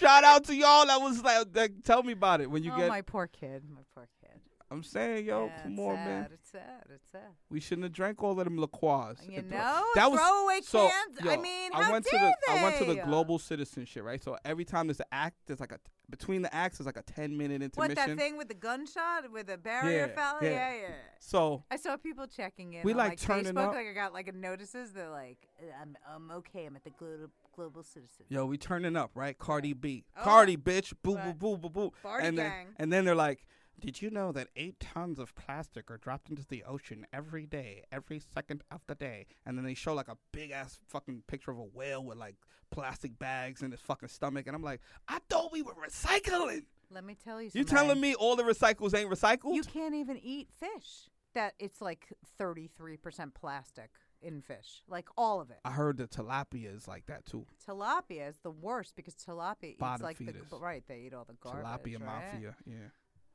Shout out to y'all that was like, that, tell me about it when you oh, get. Oh, my poor kid. My poor kid. I'm saying, yo, yeah, come on, sad, man. It's sad. It's sad. We shouldn't have drank all of them LaCroix. You know, that was, throwaway so, cans. Yo, I mean, I how went dare to the, they? I went to the Global Citizens shit, right? So every time there's an act, there's like a, between the acts, there's like a ten-minute intermission. What, that thing with the gunshot, with the barrier yeah, foul? Yeah. yeah, yeah. So. I saw people checking in. We like, like turning Facebook, up. Like I got like notices. They're like, I'm, I'm okay. I'm at the Global Global Citizens. Yo, we turning up, right? Cardi B. Oh, Cardi, bitch. Boo, boo, boo, boo, boo. Party and gang. Then, and then they're like, did you know that eight tons of plastic are dropped into the ocean every day, every second of the day? And then they show like a big ass fucking picture of a whale with like plastic bags in its fucking stomach. And I'm like, I thought we were recycling. Let me tell you something. You telling me all the recycles ain't recycled? You can't even eat fish. That it's like thirty-three percent plastic in fish. Like all of it. I heard the tilapia is like that too. Tilapia is the worst because tilapia Bottom eats like fetus. the right, they eat all the garbage. Tilapia right? mafia, yeah.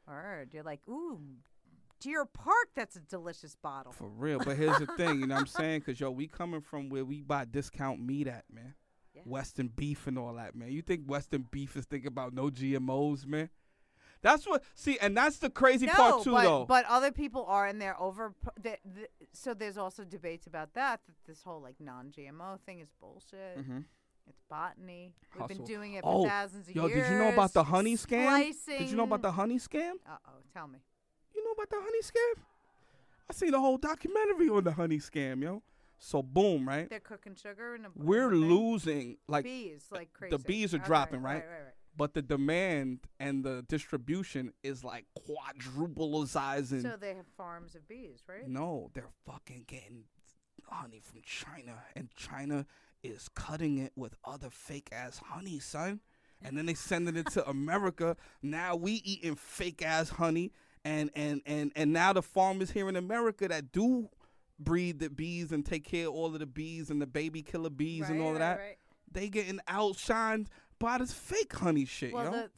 Word. You're like, ooh, Deer Park, that's a delicious bottle. For real. But here's the thing, you know what I'm saying? Because, yo, we coming from where we buy discount meat at, man. Yeah. Western beef and all that, man. You think Western beef is thinking about no G M Os, man? That's what, see, and that's the crazy no, part, too, but, though. But other people are, and they're over, they, they, so there's also debates about that, that this whole, like, non-G M O thing is bullshit. Mm-hmm. It's botany. We've Hustle. been doing it for oh, thousands of yo, years. Yo, did you know about the honey scam? Splicing. Did you know about the honey scam? Uh-oh, tell me. You know about the honey scam? I seen a whole documentary on the honey scam, yo. So, boom, right? They're cooking sugar in a We're thing. losing, like... Bees, like crazy. The bees are All dropping, right, right? Right, right, right. But the demand and the distribution is, like, quadrupleizing. So, they have farms of bees, right? No, they're fucking getting honey from China, and China... is cutting it with other fake ass honey, son, and then they sending it to America. Now we eating fake ass honey, and and and and now the farmers here in America that do breed the bees and take care of all of the bees and the baby killer bees right, and all of that, right. They getting outshined by this fake honey shit. Well, yo. The,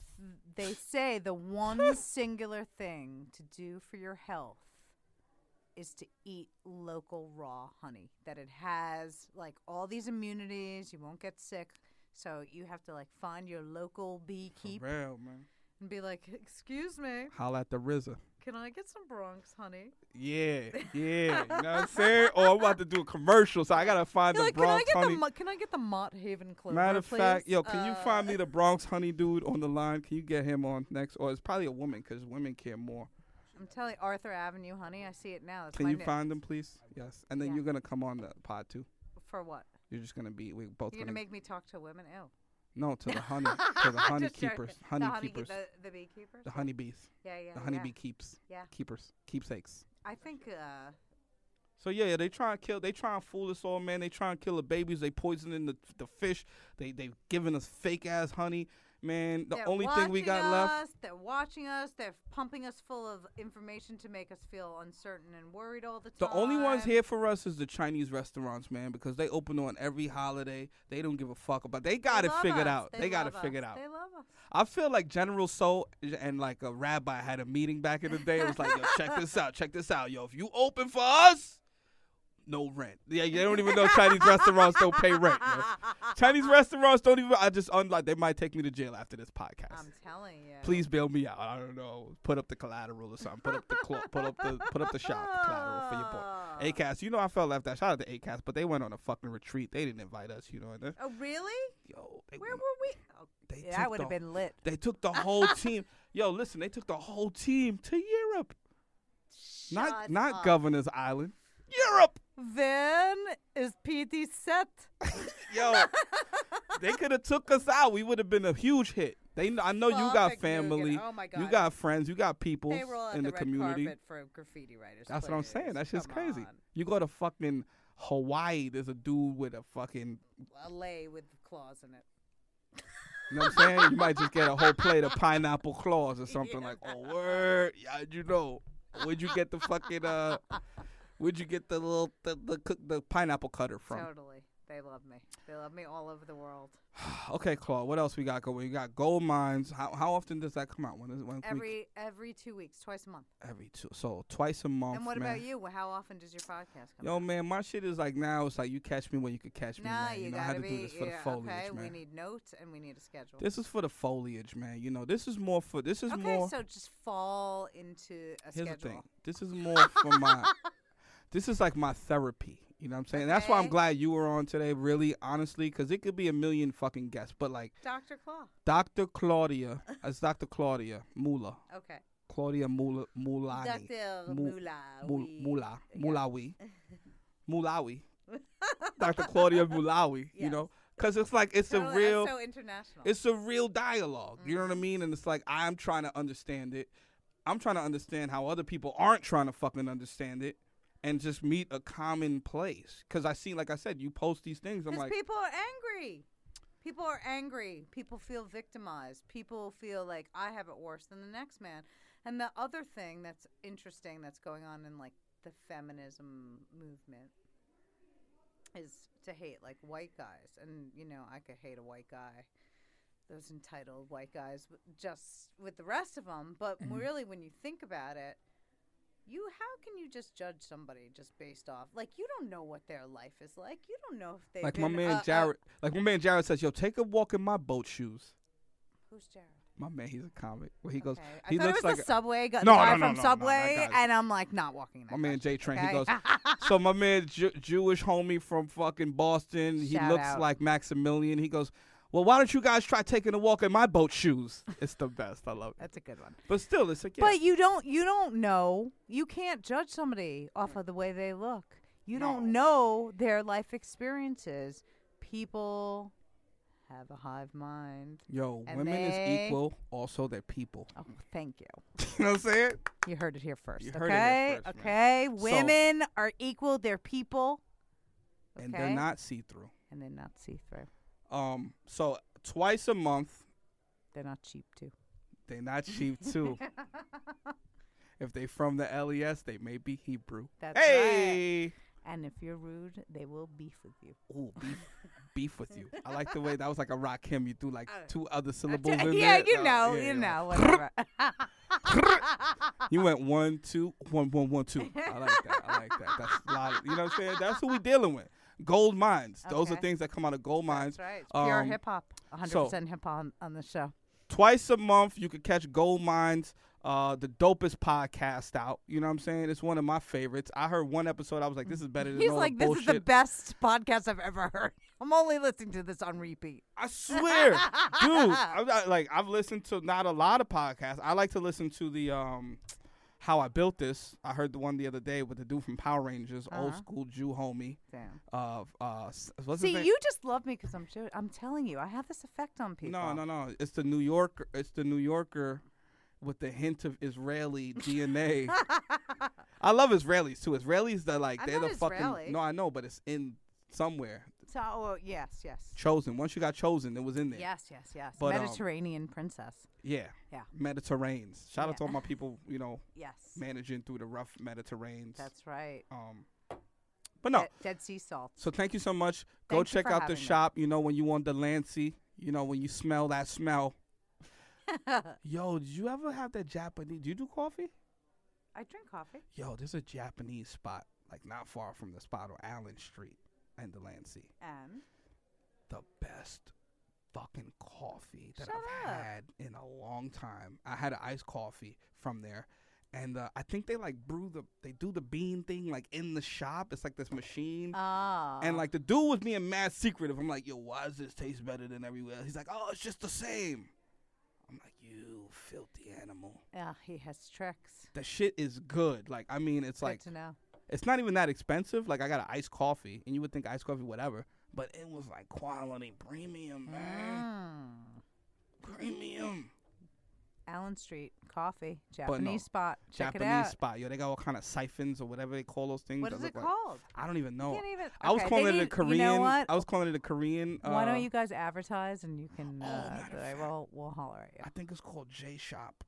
they say the one singular thing to do for your health is to eat local raw honey, that it has like all these immunities, you won't get sick, so you have to like find your local beekeeper. For real, man. And be like, excuse me. Holla at the R Z A. Can I get some Bronx honey? Yeah, yeah. You know what I'm saying? Or oh, I'm about to do a commercial, so I got to find You're the like, Bronx can I get honey. The, can I get the Mott Haven clover, Matter of fact, yo, can uh, you find me the Bronx honey dude on the line? Can you get him on next? Or it's probably a woman, because women care more. I'm telling you, Arthur Avenue, honey. I see it now. That's Can my you name. Find them, please? Yes. And then yeah. you're going to come on the pod, too. For what? You're just going to be, we both You're going to make me talk to women? Ew. No, to the honey. To the honey keepers. Honey the keepers. Honey, the, the beekeepers? The honeybees. Yeah, yeah. The honeybee yeah. keeps. Yeah. Keepers. Keepsakes. I think, uh... So, yeah, they try and kill, they try and fool us all, man. They try and kill the babies. They poisoning the, the fish. They, they've given us fake-ass honey. Man, the they're only thing we got us, left. They're watching us. They're pumping us full of information to make us feel uncertain and worried all the time. The only ones here for us is the Chinese restaurants, man, because they open on every holiday. They don't give a fuck about. They got they it figured us. out. They, they got it figured us. out. They love us. I feel like General Soul and like a rabbi had a meeting back in the day. It was like, yo, check this out. Check this out, yo. If you open for us, no rent. Yeah, they don't even know Chinese restaurants don't pay rent. You know? Chinese restaurants don't even. I just unlock. They might take me to jail after this podcast. I'm telling you. Please bail me out. I don't know. Put up the collateral or something. Put up the clo- put up the put up the shop the collateral for your boy. Acast. You know I felt left out. Shout out to Acast, but they went on a fucking retreat. They didn't invite us. You know. And oh really? Yo, they where went, were we? Oh, they yeah, that would have been lit. They took the whole team. Yo, listen. They took the whole team to Europe. Not Shut not up. Governor's Island. Europe. Then is P D set? Yo, they could have took us out. We would have been a huge hit. They, I know well, you got Rick family, oh my God. You got friends, you got people in the, the red community. Carpet for graffiti writers. That's players. What I'm saying. That shit's crazy. On. You go to fucking Hawaii. There's a dude with a fucking a lei with claws in it. You know what I'm saying? You might just get a whole plate of pineapple claws or something yeah. like. Oh word, yeah, you know. Where'd you get the fucking uh? Where'd you get the little the the, the pineapple cutter from? Totally, they love me. They love me all over the world. Okay, Claw. What else we got going? We got Gold Mines. How how often does that come out? When is when? Every we... every two weeks, twice a month. Every two, so twice a month. And what man. About you? How often does your podcast come? Yo, out? Yo, man, my shit is like now. It's like you catch me when you could catch me. No, man. You, you know, gotta I had to be. Do this for yeah, the foliage, okay, man. We need notes and we need a schedule. This is for the foliage, man. You know, this is more for this is okay, more. Okay, so just fall into a Here's schedule. Here's the thing. This is more for my. This is like my therapy. You know what I'm saying? Okay. That's why I'm glad you were on today, really, honestly, because it could be a million fucking guests. But like Doctor Claw. Doctor Claudia. It's Doctor Claudia Mula. Okay. Claudia Mula Mulani. Doctor Mula. Mula. Mulawi. Mulawi. Doctor Claudia Mulawi, yes. You know? Because it's like, it's so, a real. It's so international. It's a real dialogue. Mm-hmm. You know what I mean? And it's like, I'm trying to understand it. I'm trying to understand how other people aren't trying to fucking understand it. And just meet a common place. Because I see, like I said, you post these things. I'm like, people are angry. People are angry. People feel victimized. People feel like I have it worse than the next man. And the other thing that's interesting that's going on in, like, the feminism movement is to hate, like, white guys. And, you know, I could hate a white guy. Those entitled white guys just with the rest of them. But mm-hmm. really, when you think about it, You, how can you just judge somebody just based off? Like, you don't know what their life is like. You don't know if they. Like been, my man uh, Jared. Uh, like my man Jared says, "Yo, take a walk in my boat shoes." Who's Jared? My man, he's a comic. Where he okay. goes, I he looks it was like a Subway guy. No, guy no, no, from no, Subway, no, no, and I'm like not walking. That my man J Train. Okay? He goes. So my man Ju- Jewish homie from fucking Boston. Shout he looks out. Like Maximilian. He goes. Well, why don't you guys try taking a walk in my boat shoes? It's the best. I love it. That's a good one. But still, it's like, yeah. But you don't, you don't know. You can't judge somebody off of the way they look. You no. don't know their life experiences. People have a hive mind. Yo, women they... is equal. Also, they're people. Oh, thank you. You know what I'm saying? You heard it here first. You okay? Heard it here first, okay. Man. Women so, are equal. They're people. Okay? And they're not see-through. And they're not see-through. Um, so twice a month. They're not cheap too. They're not cheap too. If they from the L E S, they may be Hebrew. That's hey! Right. And if you're rude, they will beef with you. Ooh, beef, beef with you. I like the way that was like a Rakim. You threw like two other syllables in yeah, there. You no, know, yeah, you know, you know, whatever. You went one, two, one, one, one, two. I like that. I like that. That's a lot of, you know what I'm saying? That's who we dealing with. Gold Mines. Okay. Those are things that come out of Gold Mines. That's right. It's pure um, hip-hop. one hundred percent so hip-hop on, on the show. Twice a month, you could catch Gold Mines, uh, the dopest podcast out. You know what I'm saying? It's one of my favorites. I heard one episode. I was like, this is better than He's all like, this bullshit. Is the best podcast I've ever heard. I'm only listening to this on repeat. I swear. Dude, I'm not, like, I've listened to not a lot of podcasts. I like to listen to the um, How I Built This. I heard the one the other day with the dude from Power Rangers, uh-huh. old school Jew homie. Damn. Uh, uh, what's See, his name? You just love me because I'm Jewish. I'm telling you, I have this effect on people. No, no, no. It's the New Yorker. It's the New Yorker with the hint of Israeli D N A. I love Israelis too. Israelis, they're like, I'm they're the Israeli. Fucking. No, I know, but it's in somewhere. So, oh, yes, yes. Chosen. Once you got chosen, it was in there. Yes, yes, yes. But, Mediterranean um, princess. Yeah. Yeah. Mediterraneans. Shout yeah. out to all my people, you know, yes. managing through the rough Mediterraneans. That's right. Um, But no. Dead, Dead Sea Salt. So thank you so much. Thank Go check out the shop. Me. You know, when you on Delancey, you know, when you smell that smell. Yo, did you ever have that Japanese? Do you do coffee? I drink coffee. Yo, there's a Japanese spot like not far from the spot on Allen Street in Delancey. Um. The best fucking coffee that Shut I've up. had in a long time. I had an iced coffee from there. And uh, I think they like brew the, they do the bean thing like in the shop. It's like this machine. Oh. And like the dude was being mad secretive. I'm like, yo, why does this taste better than everywhere? He's like, oh, it's just the same. I'm like, you filthy animal. Yeah, he has tricks. The shit is good. Like, I mean, it's good like, to know. It's not even that expensive. Like, I got an iced coffee, and you would think iced coffee, whatever. But it was like quality premium, man. Mm. Premium. Allen Street coffee, Japanese no, spot. Check Japanese it out. spot. Yo, they got all kind of siphons or whatever they call those things. What is it like, called? I don't even know. You can't even, okay, I was calling it need, a Korean. You know what? I was calling it a Korean. Uh, Why don't you guys advertise and you can? Oh, uh, I, we'll we'll holler at you. I think it's called J Shop,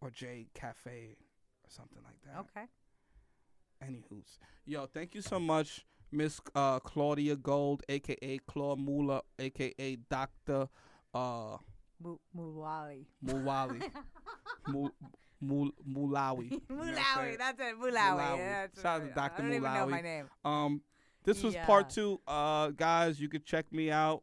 or J Cafe, or something like that. Okay. Anywho's, yo, thank you so much, Miss uh, Claudia Gold, aka Claw Mula, aka Doctor. Uh, Mu- Mulali. Mulali. Mul- Mul- Mulawi. Mulawi. You know that's it. Mulawi. Mulawi. Yeah, that's Shout out to Doctor Mulawi. I don't Mulawi. even know my name. Um, this was yeah. part two. Uh, guys, you could check me out.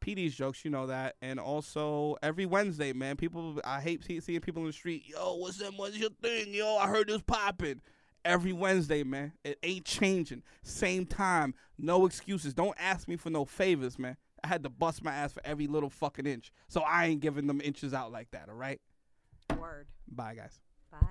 P D's jokes, you know that. And also, every Wednesday, man, people, I hate seeing people in the street. Yo, what's that? What's your thing? Yo, I heard this popping. Every Wednesday, man. It ain't changing. Same time. No excuses. Don't ask me for no favors, man. I had to bust my ass for every little fucking inch. So I ain't giving them inches out like that, all right? Word. Bye, guys. Bye.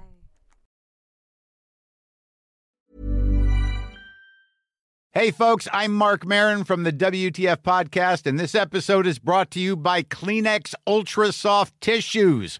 Hey, folks, I'm Mark Maron from the W T F Podcast, and this episode is brought to you by Kleenex Ultra Soft Tissues,